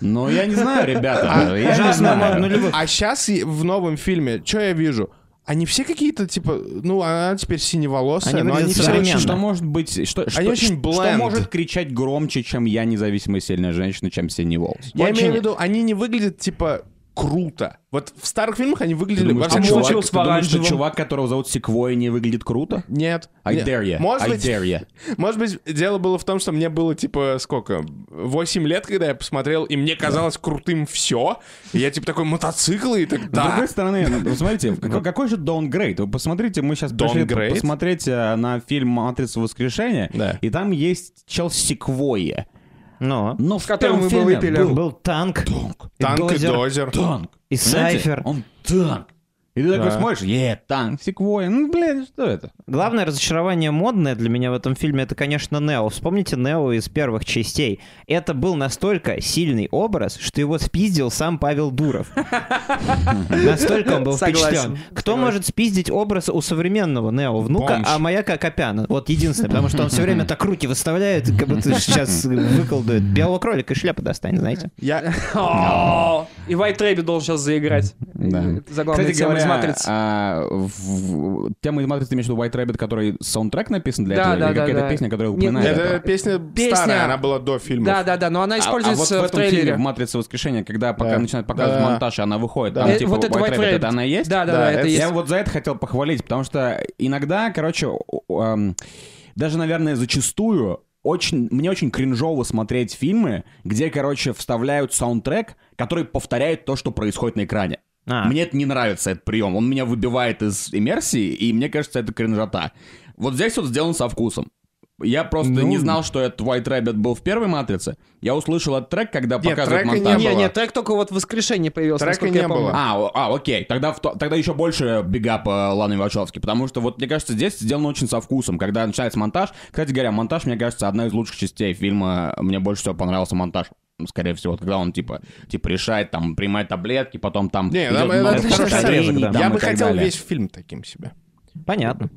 но я не знаю, ребята. Ужасная мода нулевых. А сейчас в новом фильме, что я вижу? Они все какие-то, типа, ну, она теперь синеволосая, но они все очень... Что может быть... Они очень бленд. Что может кричать громче, чем я, независимая сильная женщина, чем синеволосая? Я имею в виду, они не выглядят, типа, круто. Вот в старых фильмах они выглядели... Ты думаешь, что чувак, которого зовут Сиквоя, не выглядит круто? Нет. I dare you. Может быть, дело было в том, что мне было, типа, сколько? 8 лет, когда я посмотрел, и мне казалось крутым все. И я, типа, такой мотоцикл, и так, да. С другой стороны, вы смотрите, какой же даунгрейд? Вы посмотрите, мы сейчас пришли посмотреть на фильм «Матрица воскрешения», и там есть чел Сиквоя. Но в котором мы выпили был танк и дозер. Танк. И Сайфер. Он танк. И ты такой смотришь, танк, Сиквоя. Ну, блин, что это? Главное разочарование модное для меня в этом фильме — это, конечно, Нео. Вспомните Нео из первых частей. Это был настолько сильный образ, что его спиздил сам Павел Дуров. Настолько он был впечатлен. Кто может спиздить образ у современного Нео? Внука Амаяка Акопяна. Вот единственное, потому что он все время так руки выставляет, как будто сейчас выколдует. Белого кролика и шляпу достанет, знаете. И White Rabbit должен сейчас заиграть. Кстати говоря, тема из «Матрицы» между White Rabbit, который саундтрек написан для этого, или какая-то песня, которая упоминает это? Песня старая, она была до фильма. Да, но она используется в трейлере. Фильме, в «Матрице воскрешения», когда пока начинают показывать монтаж, она выходит, там типа White Rabbit, это она есть? Да, это есть. Я вот за это хотел похвалить, потому что иногда, короче, даже, наверное, зачастую, мне очень кринжово смотреть фильмы, где, короче, вставляют саундтрек, который повторяет то, что происходит на экране. Мне это не нравится, этот прием. Он меня выбивает из иммерсии, и мне кажется, это кринжота. Вот здесь вот сделано со вкусом. Я просто не знал, что этот White Rabbit был в первой «Матрице». Я услышал этот трек, когда показывают монтаж. Нет, трек только вот в «Воскрешении» появился. Трека не было. Окей. Тогда еще больше бигапа Ланы Вачовски, потому что, вот, мне кажется, здесь сделано очень со вкусом, когда начинается монтаж. Кстати говоря, монтаж, мне кажется, одна из лучших частей фильма. Мне больше всего понравился монтаж. Скорее всего, когда он типа решает, там, принимает таблетки, потом там... Я бы хотел весь фильм таким себе. Понятно.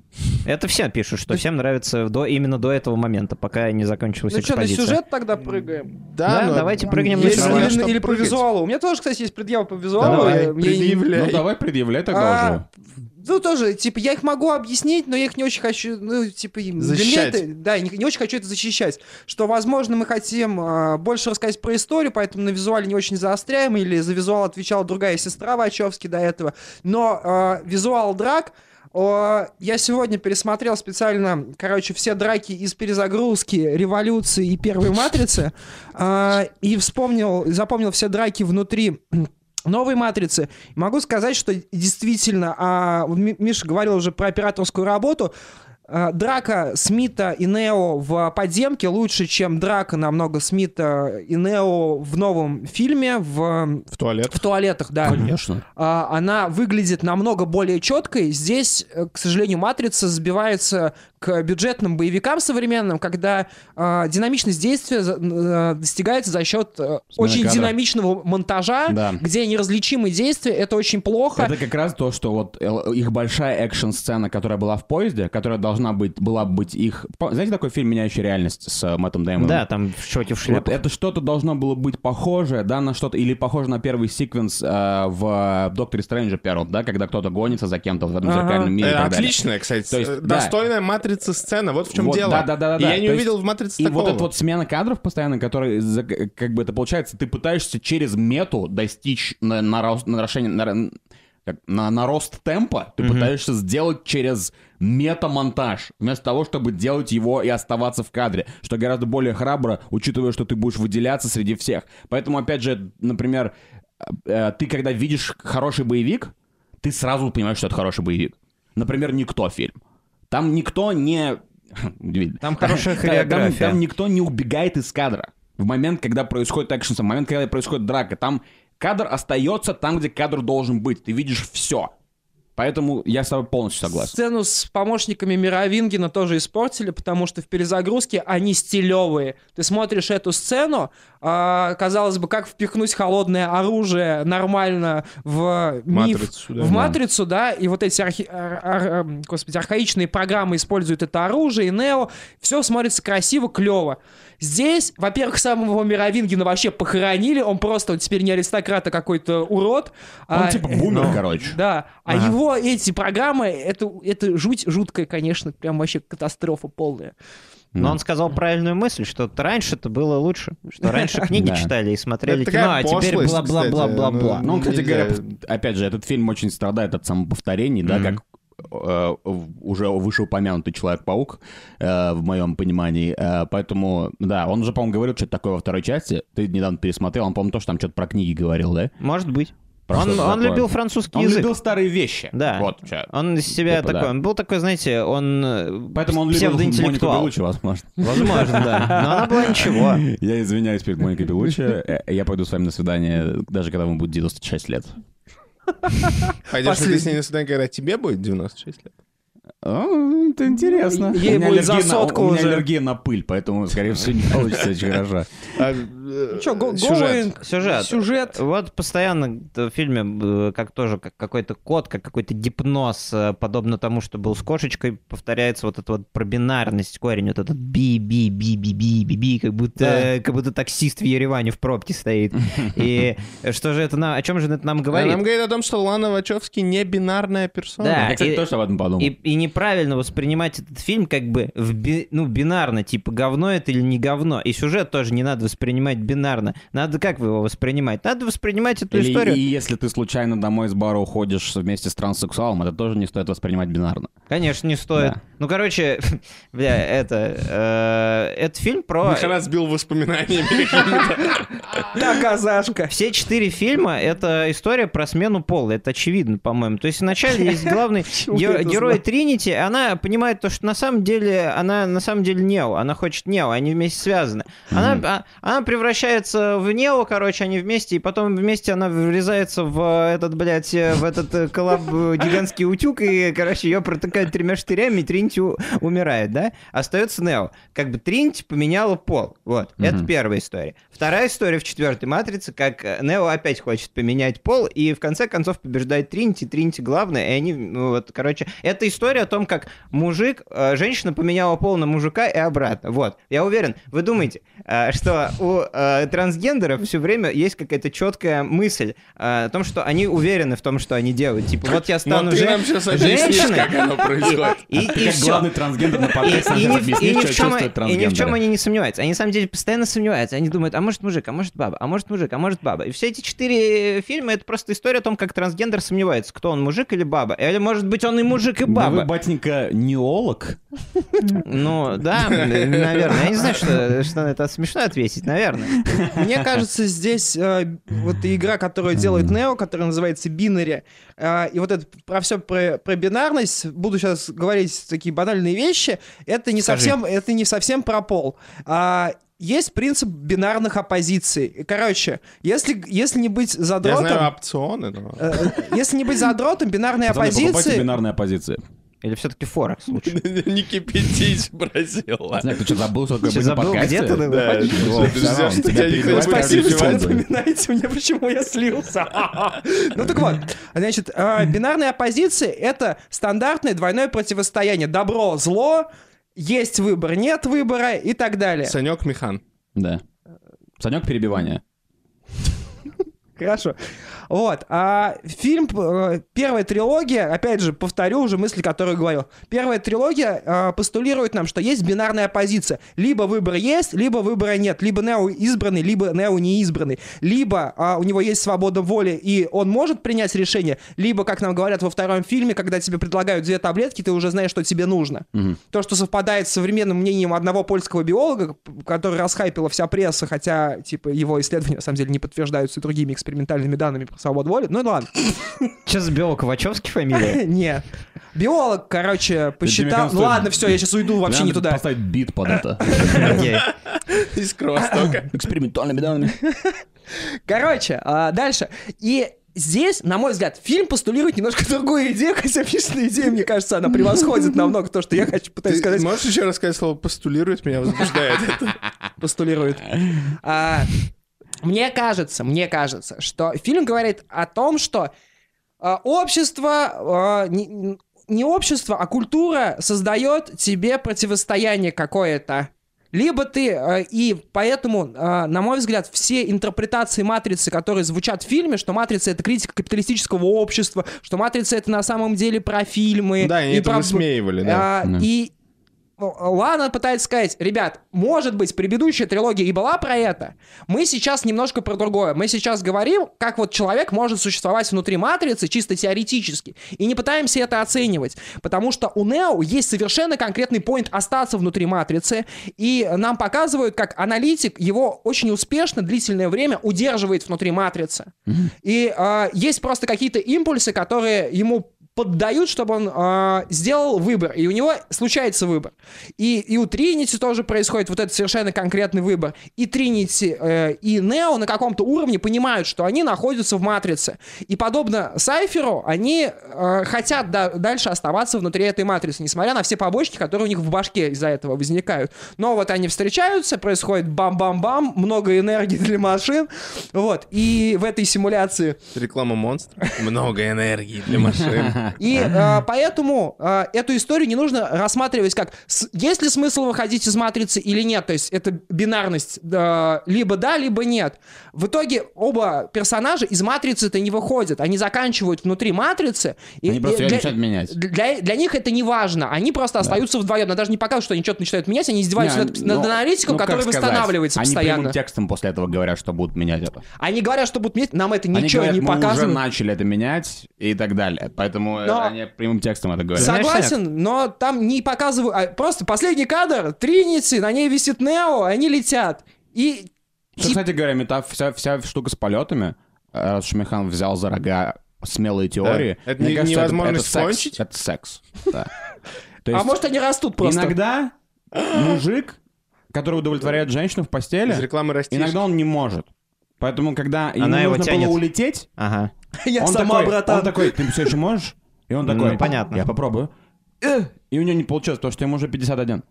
Это все пишут, что всем нравится именно до этого момента, пока не закончилась экспозиция. Ну что, на сюжет тогда прыгаем? Да, давайте прыгнем на сюжет. Или по визуалу. У меня тоже, кстати, есть предъява по визуалу. Ну давай предъявляй тогда уже. Ну, тоже, типа, я их могу объяснить, но я их не очень хочу, защищать. Не очень хочу это защищать. Что, возможно, мы хотим больше рассказать про историю, поэтому на визуале не очень заостряем, или за визуал отвечала другая сестра Вачовски до этого. Но визуал драк... Я сегодня пересмотрел специально, все драки из «Перезагрузки», «Революции» и первой «Матрицы», и запомнил все драки внутри новой «Матрицы». Могу сказать, что действительно, Миша говорил уже про операторскую работу, драка Смита и Нео в «Подземке» лучше, чем драка намного Смита и Нео в новом фильме в туалетах. В туалетах, да. Конечно. Она выглядит намного более четкой. Здесь, к сожалению, «Матрица» сбивается к бюджетным боевикам современным, когда динамичность действия достигается за счет очень динамичного монтажа, где неразличимые действия. Это очень плохо. Это как раз то, что вот их большая экшн-сцена, которая была в поезде, которая должна была быть их... Знаете, такой фильм «Меняющий реальность» с Мэттом Дэймоном? Да, там в шоке в шляпах. Вот это что-то должно было быть похожее, да, на что-то, или похоже на первый секвенс в «Докторе Стрэнджа» первом, да, когда кто-то гонится за кем-то в этом зеркальном мире. Отличная, кстати. То есть, достойная «Матрица» сцена, вот в чем дело. Да. Я не увидел в «Матрице» такого. И вот эта вот смена кадров постоянно, которая, это получается, ты пытаешься через мету достичь нарушения... на рост темпа ты пытаешься сделать через метамонтаж, вместо того, чтобы делать его и оставаться в кадре, что гораздо более храбро, учитывая, что ты будешь выделяться среди всех. Поэтому, опять же, например, ты, когда видишь хороший боевик, ты сразу понимаешь, что это хороший боевик. Например, «Никто» фильм. Там никто не... Там хорошая хореография. Там никто не убегает из кадра. В момент, когда происходит экшн, в момент, когда происходит драка, там кадр остается там, где кадр должен быть. Ты видишь все. Поэтому я с тобой полностью согласен. Сцену с помощниками Мировингена тоже испортили, потому что в перезагрузке они стилевые. Ты смотришь эту сцену, казалось бы, как впихнуть холодное оружие нормально в миф, матрицу, да, в матрицу, да, и вот эти архаичные программы используют это оружие, и Нео, все смотрится красиво, клево. Здесь, во-первых, самого Мировингена вообще похоронили, он просто теперь не аристократ, а какой-то урод. Он типа бумер, короче. Да, а его эти программы, это жуть жуткая, конечно, прям вообще катастрофа полная. Но он сказал правильную мысль, что раньше-то было лучше. Что раньше книги читали и смотрели кино, а теперь бла-бла-бла-бла-бла. Ну, кстати говоря, опять же, этот фильм очень страдает от самоповторений, да, как уже вышеупомянутый Человек-паук, в моем понимании. Поэтому, да, он уже, по-моему, говорил что-то такое во второй части. Ты недавно пересмотрел, он, по-моему, тоже там что-то про книги говорил, да? Может быть. Он любил французский язык. Он любил старые вещи. Да. Вот, он из себя типа, такой... Да. Он был такой, знаете, он... Поэтому он любил Монику Белуччи, возможно. Возможно, да. Но она была ничего. Я извиняюсь перед Моникой Белуччи. Я пойду с вами на свидание, даже когда вам будет 96 лет. Пойдешь ты с ней на свидание, когда тебе будет 96 лет? Это интересно. Ей будет за сотку уже. У меня аллергия на пыль, поэтому, скорее всего, не получится очень хорошо. Сюжет. Вот постоянно в фильме как тоже какой-то код, как какой-то дипноз, подобно тому, что был с кошечкой, повторяется вот эта вот про бинарность, корень, вот этот би-би-би-би-би-би-би, как будто таксист в Ереване в пробке стоит. И что же это нам, о чем же это нам говорит? Нам говорит о том, что Лана Вачовски не бинарная персона. Да, я, кстати, тоже об этом подумал. И неправильно воспринимать этот фильм как бы бинарно, типа говно это или не говно. И сюжет тоже не надо воспринимать бинарно. Надо как его воспринимать? Надо воспринимать эту историю. И если ты случайно домой из бара уходишь вместе с транссексуалом, это тоже не стоит воспринимать бинарно. Конечно, не стоит. Да. Ну, короче, бля, это фильм про... Нахера сбил воспоминания. Да, казашка. Все 4 фильма — это история про смену пола. Это очевидно, по-моему. То есть вначале есть главный герой Тринити, она понимает то, что на самом деле она Нео. Она хочет Нео, они вместе связаны. Она превращается в Нео, короче, они вместе, и потом вместе она врезается в этот гигантский утюг, и, короче, ее протыкают 3 штырями, и Тринити умирает, да? Остается Нео. Как бы Тринити поменяла пол. Вот. Это первая история. Вторая история в 4-й матрице, как Нео опять хочет поменять пол, и в конце концов побеждает Тринити, Тринити главная, и они, это история о том, как женщина поменяла пол на мужика и обратно. Вот. Я уверен, вы думаете, что у трансгендеров все время есть какая-то четкая мысль о том, что они уверены в том, что они делают. Типа, вот я стану женщиной, как оно происходит. И главный трансгендер на подкасте объяснит, что чувствует трансгендер. И ни в чем они не сомневаются. Они, на самом деле, постоянно сомневаются. Они думают, а может мужик, а может баба, а может мужик, а может баба. И все эти 4 фильма — это просто история о том, как трансгендер сомневается, кто он, мужик или баба. Или, может быть, он и мужик, и баба. Да вы, батенька, неолог? Ну, да, наверное. Я не знаю, что это смешно ответить, наверное. Мне кажется, здесь вот игра, которую делает Нео, которая называется «Бинари», и вот это про бинарность, буду сейчас говорить такие банальные вещи, это не совсем про пол. Есть принцип бинарных оппозиций. Короче, если не быть задротом... Я знаю опционы, но... Если не быть задротом, бинарные оппозиции... Покупайте бинарные оппозиции. Или все-таки Форекс лучше? Не кипятись, Бразил. Ты что, забыл, что такое было подкасте? Спасибо, что напоминаете мне, почему я слился. Ну так вот, значит, бинарные оппозиции — это стандартное двойное противостояние. Добро, зло, есть выбор, нет выбора и так далее. Санек Михан. Да. Санек перебивания. Хорошо. Вот. А фильм, первая трилогия, опять же, повторю уже мысли, которую говорил. Первая трилогия постулирует нам, что есть бинарная оппозиция. Либо выбор есть, либо выбора нет. Либо Нео избранный, либо Нео неизбранный. Либо у него есть свобода воли, и он может принять решение, либо, как нам говорят во втором фильме, когда тебе предлагают две таблетки, ты уже знаешь, что тебе нужно. Угу. То, что совпадает с современным мнением одного польского биолога, который расхайпила вся пресса, хотя, типа, его исследования, на самом деле, не подтверждаются другими экспериментальными данными про свободу воли. Ну, ладно. Че за биолог? Вачовски фамилия? Нет. Биолог, короче, посчитал... Ну, ладно, все, я сейчас уйду вообще не туда. Поставить бит под это. Из Кровостока. Экспериментальными данными. Короче, дальше. И здесь, на мой взгляд, фильм постулирует немножко другую идею, хотя фишная идея, мне кажется, она превосходит намного то, что я хочу пытаюсь сказать. Можешь еще раз сказать слово «постулирует»? Меня возбуждает это. Постулирует. Мне кажется, что фильм говорит о том, что общество... Не общество, а культура создает тебе противостояние какое-то. Либо ты, и поэтому, на мой взгляд, все интерпретации «Матрицы», которые звучат в фильме, что «Матрица» — это критика капиталистического общества, что «Матрица» — это на самом деле про фильмы. Да, они это высмеивали, да. И Лана пытается сказать, ребят, может быть, предыдущая трилогия и была про это, мы сейчас немножко про другое. Мы сейчас говорим, как вот человек может существовать внутри матрицы чисто теоретически, и не пытаемся это оценивать, потому что у Нео есть совершенно конкретный поинт остаться внутри матрицы, и нам показывают, как аналитик его очень успешно длительное время удерживает внутри матрицы. И есть просто какие-то импульсы, которые ему поддают, чтобы он сделал выбор. И у него случается выбор. И у Тринити тоже происходит вот этот совершенно конкретный выбор. И Тринити, и Нео на каком-то уровне понимают, что они находятся в матрице. И подобно Сайферу, они хотят дальше оставаться внутри этой матрицы, несмотря на все побочки, которые у них в башке из-за этого возникают. Но вот они встречаются, происходит бам-бам-бам, много энергии для машин. Вот. И в этой симуляции... Реклама монстра. Много энергии для машин. И поэтому эту историю не нужно рассматривать как, есть ли смысл выходить из матрицы или нет. То есть это бинарность, либо да, либо нет. В итоге оба персонажа из матрицы-то не выходят. Они заканчивают внутри матрицы. Они просто ее начинают менять. Для них это не важно. Они просто остаются вдвоем. Она даже не показывает, что они что-то начинают менять. Они издеваются над аналитиком, который восстанавливается постоянно. Они прямым текстом после этого говорят, что будут менять это. Они говорят, что будут менять. Нам это ничего не показывают. Мы уже начали это менять и так далее. Поэтому они прямым текстом это говорят. Согласен, но там не показывают... А просто последний кадр, Тринити, на ней висит Нео, они летят. Что, кстати говоря, вся штука с полетами, раз Шмихан взял за рога смелые теории... Да. Это невозможно скончить? Это секс, да. А может, они растут просто? Иногда мужик, который удовлетворяет женщину в постели, иногда он не может. Поэтому, когда ему нужно было улететь... Я сама, братан. Он такой, ты все еще можешь? И он такой, понятно, я попробую. И у него не получилось, потому что ему уже 51.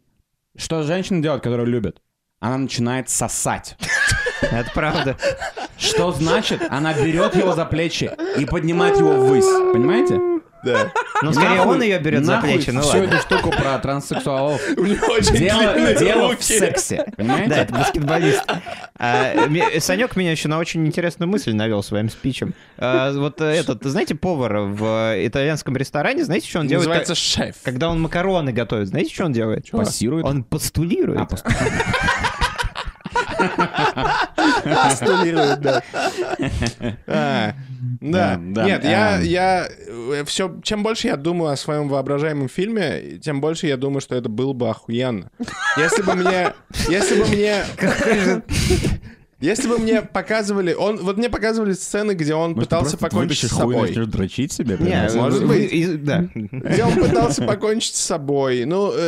Что женщина делает, которую любит? Она начинает сосать. Это правда. Что значит? Она берет его за плечи и поднимает его ввысь. Понимаете? Да. Ну, скорее, он ее берет за плечи, ну ладно. Всю эту штуку про транссексуалов. Дело в сексе. Понимаете? Да, это баскетболист. Санек меня еще на очень интересную мысль навел своим спичем. Вот этот, знаете, повар в итальянском ресторане, знаете, что он делает? Называется шеф. Когда он макароны готовит, знаете, что он делает? Пассирует. Он постулирует. Постулирует, да. Да, да. Нет, я все, чем больше я думаю о своем воображаемом фильме, тем больше я думаю, что это было бы охуенно. Если бы мне показывали... Вот мне показывали сцены, где он пытался покончить с собой. Может, ты дрочить себе? Может быть. Да. Где он пытался покончить с собой. Ну, то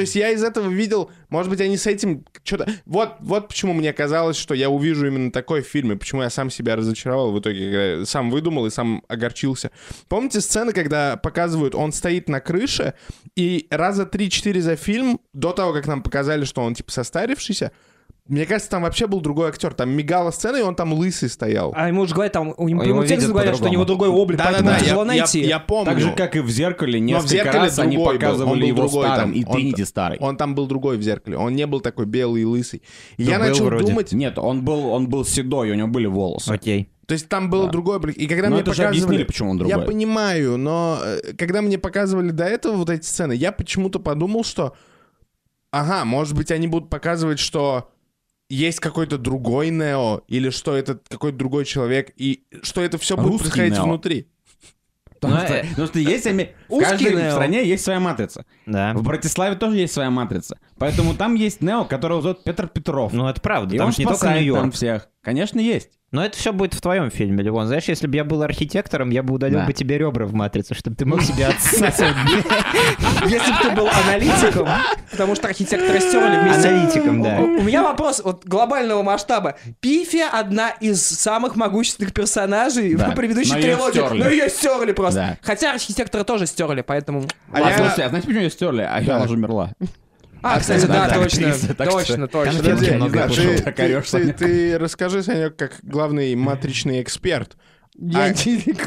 есть я из этого видел... Может быть, они с этим что-то... Вот почему мне казалось, что я увижу именно такой фильм, и почему я сам себя разочаровал в итоге, сам выдумал и сам огорчился. Помните сцены, когда показывают, он стоит на крыше, и раза 3-4 за фильм, до того, как нам показали, что он, типа, состарившийся, мне кажется, там вообще был другой актер. Там мигала сцена, и он там лысый стоял. А ему же говорят, там у него текст говорят, что у него другой облик, поэтому тяжело найти. Я помню. Так же, как и в «Зеркале», несколько раз они показывали его старым, и Тринити старый. Он там был другой в «Зеркале». Он не был такой белый и лысый. Я начал думать... Нет, он был седой, у него были волосы. Окей. То есть там было другое... И когда мне это показывали... же объяснили, почему он другой. Я понимаю, но когда мне показывали до этого вот эти сцены, я почему-то подумал, что... Ага, может быть, они будут показывать, что есть какой-то другой Нео, или что это какой-то другой человек, и что это все будет происходить внутри. Потому что есть... В каждой стране есть своя матрица. В Братиславе тоже есть своя матрица. Поэтому там есть Нео, которого зовут Петр Петров. Ну, это правда. И он спасает там всех. Конечно, есть. Но это все будет в твоем фильме, Левон. Знаешь, если бы я был архитектором, я бы удалил бы тебе ребра в матрице, чтобы ты мог себя отсосать. Если бы ты был аналитиком, потому что архитектора стерли вместе. Аналитиком, да. У меня вопрос вот глобального масштаба. Пифия одна из самых могущественных персонажей в предыдущей трилогии. Но ее стерли просто. Хотя архитектора тоже стерли, поэтому... А знаете, почему ее стерли? А она же умерла. А, кстати, да, точно. Ты расскажи, Санек, как главный матричный эксперт. Я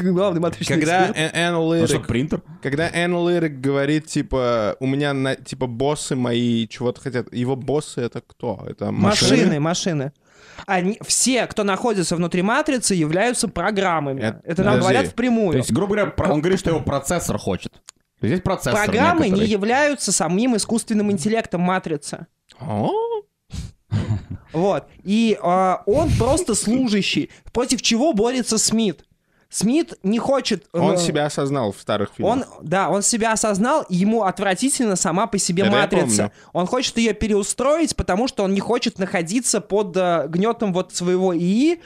главный матричный эксперт. Когда Энн Лирик говорит, типа, у меня, типа, боссы мои чего-то хотят. Его боссы — это кто? Это машины? Машины. Они, все, кто находится внутри матрицы, являются программами. Это нам говорят впрямую. То есть, грубо говоря, он говорит, что его процессор хочет. Здесь программы некоторые не являются самим искусственным интеллектом матрицы. Вот. И он просто служащий. Против чего борется Смит? Смит не хочет... Он себя осознал в старых фильмах. Он себя осознал, и ему отвратительно сама по себе матрица. Он хочет ее переустроить, потому что он не хочет находиться под гнетом вот своего ИИ.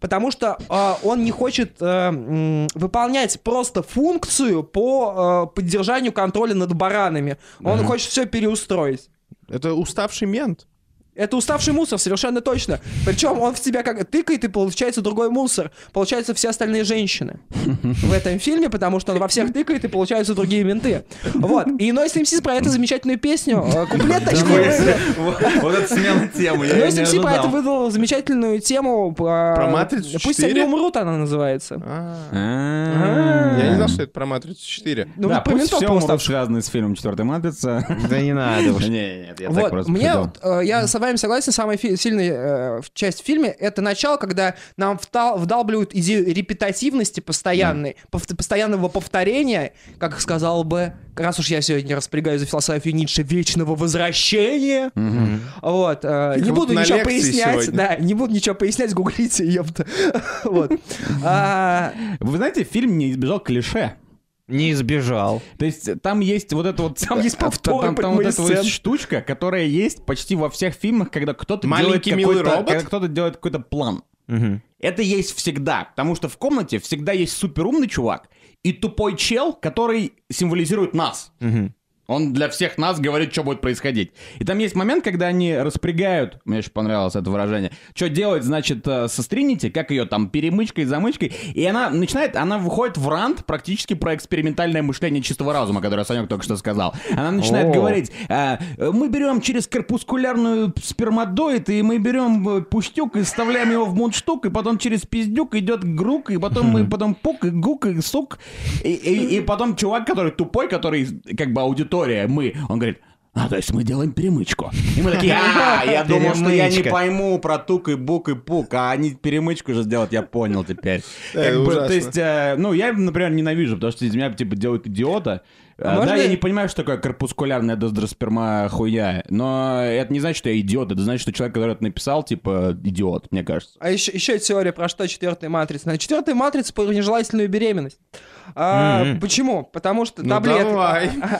Потому что он не хочет выполнять просто функцию по поддержанию контроля над баранами. Он хочет все переустроить. Это уставший мент. Это уставший мусор, совершенно точно. Причем он в тебя как тыкает, и получается другой мусор. Получаются все остальные женщины в этом фильме, потому что он во всех тыкает, и получаются другие менты. Вот. И Noize MC про эту замечательную песню. Куплет, точнее. Вот это смелая тема. Noize MC про это выдал замечательную тему. Про Матрицу 4? Пусть они умрут, она называется. Я не знал, что это про Матрицу 4. Да, пусть все умрут, связанные с фильмом «Четвертая матрица». Да не надо уж. Нет, я так просто придумал. С вами согласен, самая сильная часть в фильме — это начало, когда нам вдалбливают идею репетативности постоянной, постоянного повторения, как сказал бы, раз уж я сегодня распрягаю за философию Ницше, вечного возвращения. Вот. Не буду ничего пояснять. Да, не буду ничего пояснять, гуглите, ёпта. Вы знаете, фильм не избежал клише. Не избежал. То есть там есть вот эта вот... Там есть повторы, там вот эта вот штучка, которая есть почти во всех фильмах, когда кто-то делает какой-то план. Это есть всегда, потому что в комнате всегда есть суперумный чувак и тупой чел, который символизирует нас. Он для всех нас говорит, что будет происходить. И там есть момент, когда они распрягают, мне очень понравилось это выражение, что делать, значит, со Тринити, как ее там, перемычкой, замычкой, и она начинает, она выходит в рант практически про экспериментальное мышление чистого разума, которое Санек только что сказал. Она начинает говорить, мы берем через корпускулярную сперматоид, и мы берем пуштюк, и вставляем его в мундштук, и потом через пиздюк идет грук, и потом мы, потом пук, и гук, и сук, и потом чувак, который тупой, который как бы аудитория, он говорит, то есть мы делаем перемычку. И мы такие, я думал, что я не пойму про тук и бук и пук, а они перемычку же сделают, я понял теперь. То есть, я, например, ненавижу, потому что из меня, типа, делают идиота. Да, я не понимаю, что такое корпускулярная доздросперма хуя, но это не значит, что я идиот, это значит, что человек, который это написал, типа, идиот, мне кажется. А еще теория про что четвертая матрица. На четвертой матрице про нежелательную беременность. Почему? Потому что таблетки.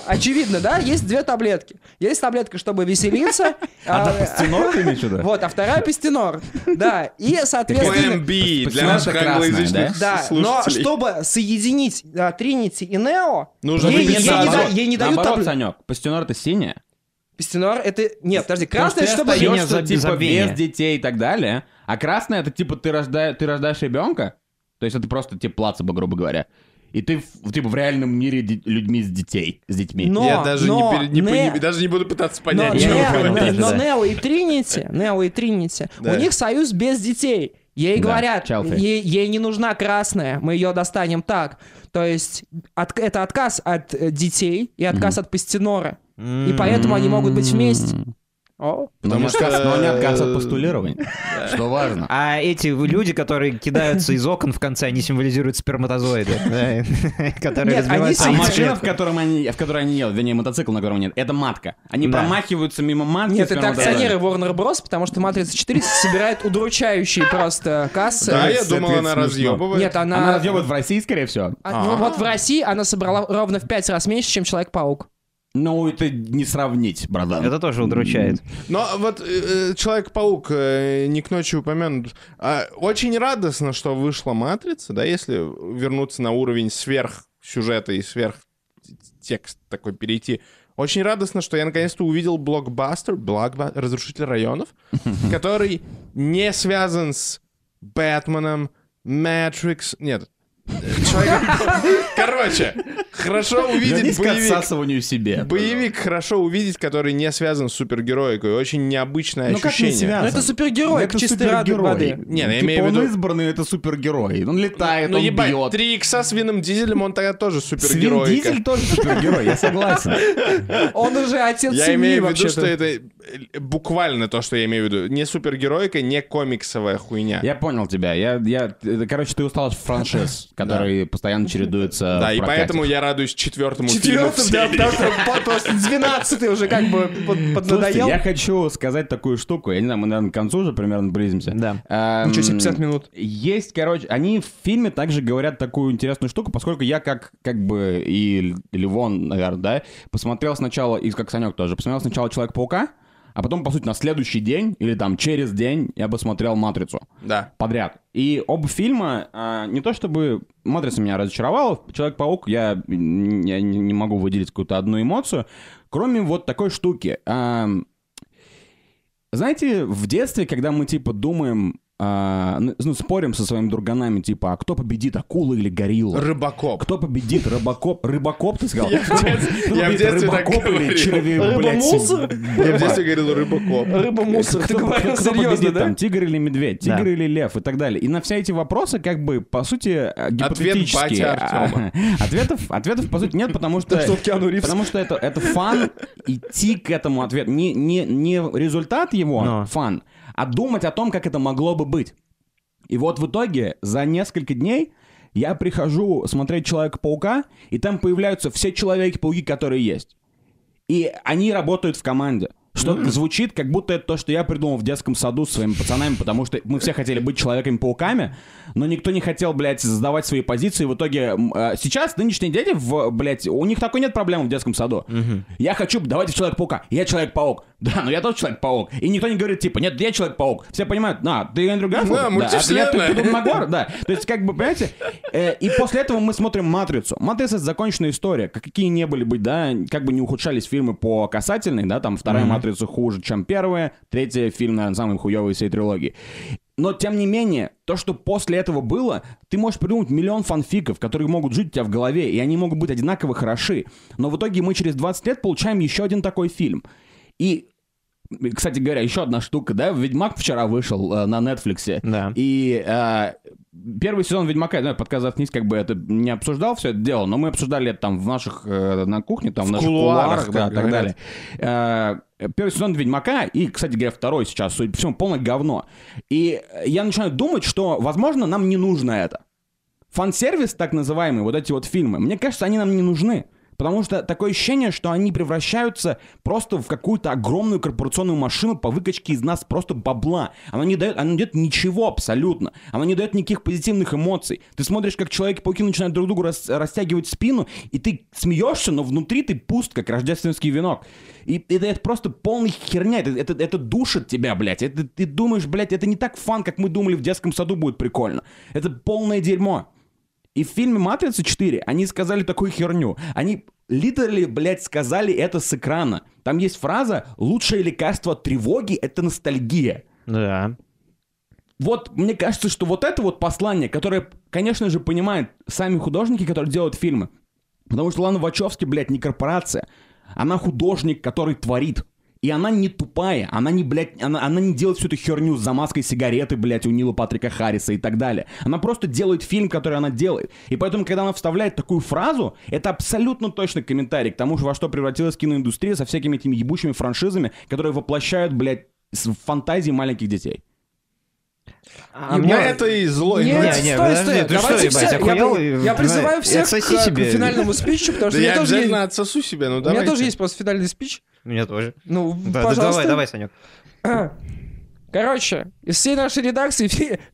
Очевидно, да? Есть две таблетки. Есть таблетка, чтобы веселиться. А пастенор или что-то? Вот, а вторая пастенор. Да, и, соответственно... МБ для наших англоязычных слушателей. Да, но чтобы соединить Тринити и Нео... Нужно ей не дают таблетку. Наоборот, Санек, пастенор — это синяя. Пастенор — это... Нет, подожди, красная, чтобы... Типа без детей и так далее. А красная — это типа ты рождаешь ребенка. То есть это просто типа плацебо, грубо говоря. И ты, типа, в реальном мире людьми с детьми. Я даже не буду пытаться понять, чего вы говорите. Но Нео и Тринити, у них союз без детей. Ей говорят, ей не нужна красная, мы ее достанем так. То есть это отказ от детей и отказ от пастенора. И поэтому они могут быть вместе. Потому что они отказываются от постулирования, что важно. А эти люди, которые кидаются из окон в конце, они символизируют сперматозоиды, которые разбиваются. А машина, в которой они едут, вернее, мотоцикл, на котором нет, это матка. Они промахиваются мимо матки. Нет, это акционеры Warner Bros., потому что «Матрица 4» собирает удручающие просто кассы. Да, я думал, она разъебывает. Нет, она разъебывает в России, скорее всего. Вот в России она собрала ровно в 5 раз меньше, чем «Человек-паук». Ну, это не сравнить, братан. Это тоже удручает. Но вот Человек-паук, не к ночи упомянут. Очень радостно, что вышла «Матрица», да, если вернуться на уровень сверхсюжета и сверхтекст такой перейти. Очень радостно, что я наконец-то увидел блокбастер, «Разрушитель районов», который не связан с «Бэтменом», «Мэтрикс». Нет. Короче, хорошо увидеть боевик. Боевик хорошо увидеть, который не связан с супергероикой. Очень необычное ощущение. Ну это супергерой, это чистый воды. Не, я имею в виду, он избранный, это супергерой. Он летает, он бьет. 3 икса с Вином Дизелем, он тогда тоже супергерой. Вин Дизель тоже супергерой, я согласен. Он уже отец семьи. Я имею в виду, что это буквально то, что я имею в виду. Не супергеройка, не комиксовая хуйня. Я понял тебя. Короче, ты устал от франшиз, которые постоянно чередуются. Да, и поэтому я радуюсь 4-му фильму. 12-й уже как бы поднадоел. Я хочу сказать такую штуку. Я не знаю, мы, наверное, к концу уже примерно близимся. Да. Ничего себе, 50 минут. Есть, короче, они в фильме также говорят такую интересную штуку, поскольку я как бы и Левон, наверное, да, посмотрел сначала, и как Санек тоже, посмотрел сначала «Человек-паука», а потом, по сути, на следующий день или там через день я бы смотрел «Матрицу». Да. Подряд. И оба фильма, не то чтобы «Матрица» меня разочаровала, «Человек-паук» я не могу выделить какую-то одну эмоцию, кроме вот такой штуки. Знаете, в детстве, когда мы типа думаем, ну, спорим со своими друганами, типа, а кто победит, акула или горилла? Рыбакоп. Кто победит, рыбакоп? Рыбакоп, ты сказал? Я в детстве так говорил. Рыбамусор? Я в детстве говорил рыбакоп. Рыбамусор, ты говорил серьезно, да? Тигр или медведь, тигр или лев и так далее. И на все эти вопросы, как бы, по сути, гипотетические. Ответ батя Артема. Ответов, по сути, нет, потому что это фан идти к этому ответу. Не результат его, фан, а думать о том, как это могло бы быть. И вот в итоге за несколько дней я прихожу смотреть «Человека-паука», и там появляются все Человеки-пауки, которые есть. И они работают в команде. Что звучит, как будто это то, что я придумал в детском саду со своими пацанами, потому что мы все хотели быть Человеками-пауками, но никто не хотел, блядь, сдавать свои позиции. В итоге сейчас нынешние дети, блядь, у них такой нет проблем в детском саду. Я хочу, давайте Человека-паука. Я Человек-паук. Да, но я тоже Человек-паук. И никто не говорит, типа, нет, я Человек-паук. Все понимают, ты Эндрю Гарфилд? Да, мультивселенная. А ты Магор? Да. То есть, как бы, понимаете? И после этого мы смотрим «Матрицу». «Матрица» — это законченная история. Какие не были бы, да, как бы не ухудшались фильмы по касательной, да, там вторая «Матрица» хуже, чем первая, третий фильм, наверное, самый хуёвый из всей трилогии. Но, тем не менее, то, что после этого было, ты можешь придумать миллион фанфиков, которые могут жить у тебя в голове, и они могут быть одинаково хороши. Но в итоге мы через 20 лет получаем еще один такой фильм. И, кстати говоря, еще одна штука, да, «Ведьмак» вчера вышел на Netflix, да. И первый сезон «Ведьмака», я подкаст «Заткнись», как бы это не обсуждал все это дело, но мы обсуждали это там в наших, на кухне, там в наших кулуарах, да, и так далее. Первый сезон «Ведьмака», и, кстати говоря, второй сейчас, судя по всему, полное говно. И я начинаю думать, что, возможно, нам не нужно это. Фан-сервис, так называемые, вот эти вот фильмы, мне кажется, они нам не нужны. Потому что такое ощущение, что они превращаются просто в какую-то огромную корпорационную машину по выкачке из нас просто бабла. Она не дает ничего абсолютно. Она не дает никаких позитивных эмоций. Ты смотришь, как Человеки-пауки начинают друг другу растягивать спину, и ты смеешься, но внутри ты пуст, как рождественский венок. И это просто полная херня. Это душит тебя, блядь. Ты думаешь, блядь, это не так фан, как мы думали в детском саду будет прикольно. Это полное дерьмо. И в фильме «Матрица 4» они сказали такую херню. Они литерально, блядь, сказали это с экрана. Там есть фраза «Лучшее лекарство от тревоги — это ностальгия». Да. Вот, мне кажется, что вот это вот послание, которое, конечно же, понимают сами художники, которые делают фильмы. Потому что Лана Вачовски, блядь, не корпорация. Она художник, который творит. И она не тупая, она не, блядь, она не делает всю эту херню с замазкой сигареты, блядь, у Нила Патрика Харриса и так далее. Она просто делает фильм, который она делает. И поэтому, когда она вставляет такую фразу, это абсолютно точный комментарий к тому, во что превратилась киноиндустрия со всякими этими ебучими франшизами, которые воплощают, блядь, фантазии маленьких детей. А мне это и зло. Нет, стой. Давайте что, все... я призываю всех к финальному спичу, потому что я тоже обязательно отсосу себя. У меня тоже есть просто финальный спич. У меня тоже. Ну, пожалуйста. Давай, Санек. Короче, из всей нашей редакции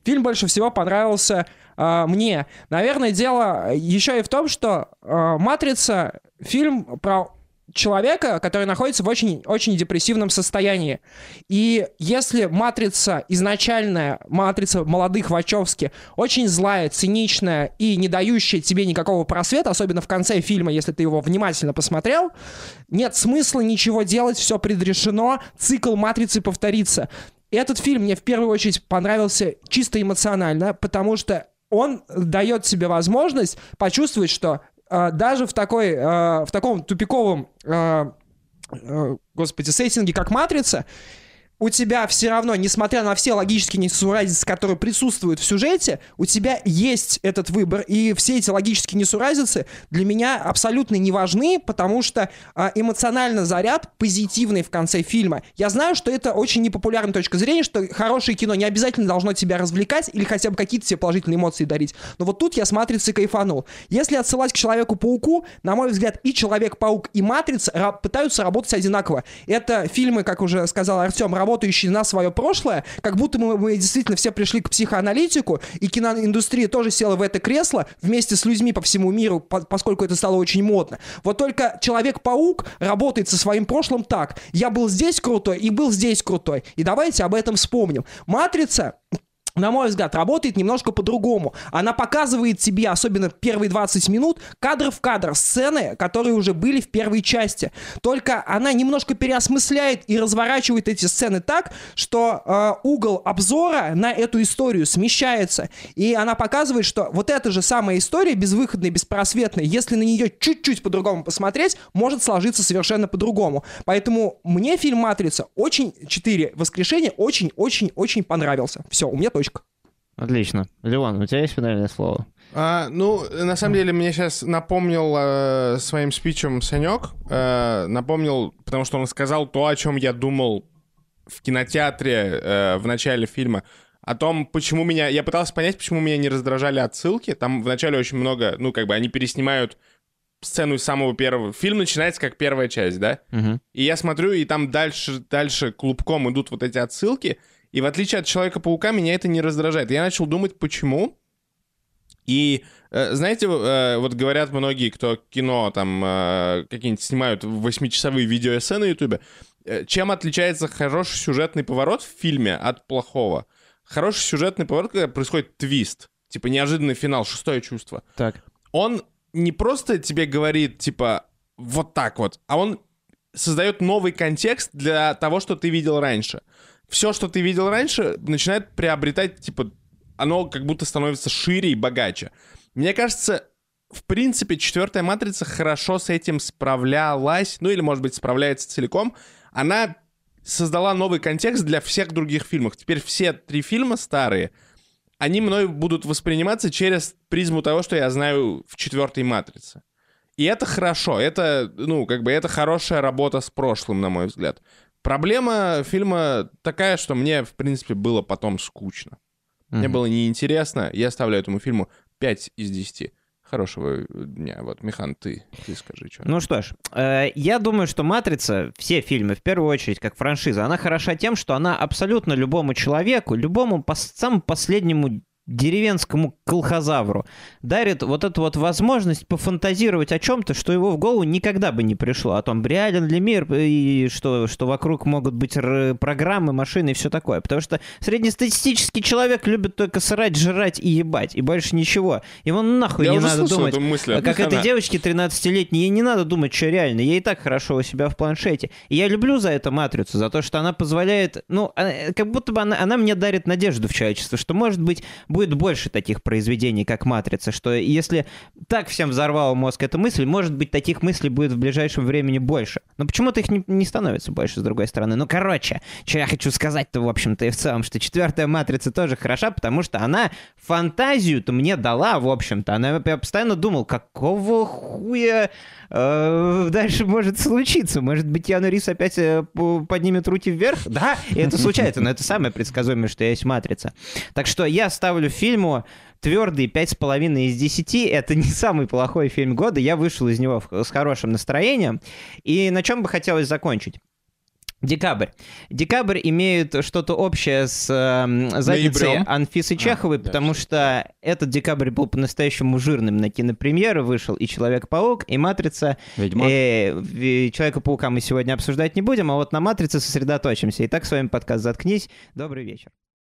фильм больше всего понравился мне. Наверное, дело еще и в том, что «Матрица» — фильм про человека, который находится в очень депрессивном состоянии. И если «Матрица» изначальная, «Матрица» молодых Вачовски, очень злая, циничная и не дающая тебе никакого просвета, особенно в конце фильма, если ты его внимательно посмотрел, нет смысла ничего делать, все предрешено, цикл «Матрицы» повторится. Этот фильм мне в первую очередь понравился чисто эмоционально, потому что он дает тебе возможность почувствовать, что даже в таком тупиковом, господи, сеттинге, как «Матрица», у тебя все равно, несмотря на все логические несуразицы, которые присутствуют в сюжете, у тебя есть этот выбор. И все эти логические несуразицы для меня абсолютно не важны, потому что эмоционально заряд позитивный в конце фильма. Я знаю, что это очень непопулярная точка зрения, что хорошее кино не обязательно должно тебя развлекать или хотя бы какие-то тебе положительные эмоции дарить. Но вот тут я с «Матрицей» кайфанул. Если отсылать к «Человеку-пауку», на мой взгляд, и «Человек-паук», и «Матрица» пытаются работать одинаково. Это фильмы, как уже сказал Артем, работающие на свое прошлое, как будто мы действительно все пришли к психоаналитику, и киноиндустрия тоже села в это кресло вместе с людьми по всему миру, поскольку это стало очень модно. Вот только «Человек-паук» работает со своим прошлым так: я был здесь крутой и был здесь крутой, и давайте об этом вспомним. «Матрица», на мой взгляд, работает немножко по-другому. Она показывает тебе, особенно первые 20 минут, кадр в кадр сцены, которые уже были в первой части. Только она немножко переосмысляет и разворачивает эти сцены так, что угол обзора на эту историю смещается. И она показывает, что вот эта же самая история, безвыходная, беспросветная, если на нее чуть-чуть по-другому посмотреть, может сложиться совершенно по-другому. Поэтому мне фильм «Матрица» очень... 4 воскрешения очень-очень-очень понравился. Все, у меня точно. Отлично. Леон, у тебя есть финальное слово? Ну, на самом деле, мне сейчас напомнил своим спичем Санек. Напомнил, потому что он сказал то, о чем я думал в кинотеатре в начале фильма. О том, почему меня... Я пытался понять, почему меня не раздражали отсылки. Там вначале очень много... Ну, как бы они переснимают сцену из самого первого. Фильм начинается как первая часть, да? Угу. И я смотрю, и там дальше клубком идут вот эти отсылки. И в отличие от «Человека-паука» меня это не раздражает. Я начал думать, почему. И, знаете, вот говорят многие, кто кино там какие-нибудь снимают 8-часовые видеоэссе на Ютубе, чем отличается хороший сюжетный поворот в фильме от плохого? Хороший сюжетный поворот, когда происходит твист, типа неожиданный финал, шестое чувство. Так. Он не просто тебе говорит, типа, вот так вот, а он создает новый контекст для того, что ты видел раньше. Все, что ты видел раньше, начинает приобретать, типа, оно как будто становится шире и богаче. Мне кажется, в принципе, четвертая «Матрица» хорошо с этим справлялась, ну или, может быть, справляется целиком. Она создала новый контекст для всех других фильмов. Теперь все три фильма старые, они мной будут восприниматься через призму того, что я знаю в четвертой «Матрице». И это хорошо, это, ну, как бы, это хорошая работа с прошлым, на мой взгляд. Проблема фильма такая, что мне, в принципе, было потом скучно. Mm-hmm. Мне было неинтересно. Я ставлю этому фильму 5 из 10. Хорошего дня. Вот, Михан, ты скажи, что. Ну что ж, я думаю, что «Матрица», все фильмы, в первую очередь, как франшиза, она хороша тем, что она абсолютно любому человеку, любому самому последнему деревенскому колхозавру дарит вот эту вот возможность пофантазировать о чем-то, что его в голову никогда бы не пришло, о том, реален ли мир, и что вокруг могут быть программы, машины и все такое. Потому что среднестатистический человек любит только срать, жрать и ебать, и больше ничего. Ему нахуй не надо думать, как этой девочке 13-летней, ей не надо думать, что реально, ей и так хорошо у себя в планшете. И я люблю за это «Матрицу», за то, что она позволяет, ну, как будто бы она мне дарит надежду в человечестве, что, может быть, будет больше таких произведений, как «Матрица», что если так всем взорвало мозг эта мысль, может быть, таких мыслей будет в ближайшем времени больше. Но почему-то их не становится больше, с другой стороны. Ну, короче, что я хочу сказать-то, в общем-то, и в целом, что четвертая «Матрица» тоже хороша, потому что она фантазию-то мне дала, в общем-то. Она, я постоянно думал, какого хуя дальше может случиться? Может быть, Киану Ривз опять поднимет руки вверх? Да, и это случается, но это самое предсказуемое, что есть «Матрица». Так что я ставлю фильму твердые 5,5 из 10. Это не самый плохой фильм года. Я вышел из него с хорошим настроением. И на чем бы хотелось закончить? Декабрь. Декабрь имеет что-то общее с задницей Анфисы Чеховой, потому что этот декабрь был по-настоящему жирным. На кинопремьеры вышел и «Человек-паук», и «Матрица». Ведьмак. И «Человека-паука» мы сегодня обсуждать не будем, а вот на «Матрице» сосредоточимся. Итак, с вами подкаст «Заткнись». Добрый вечер.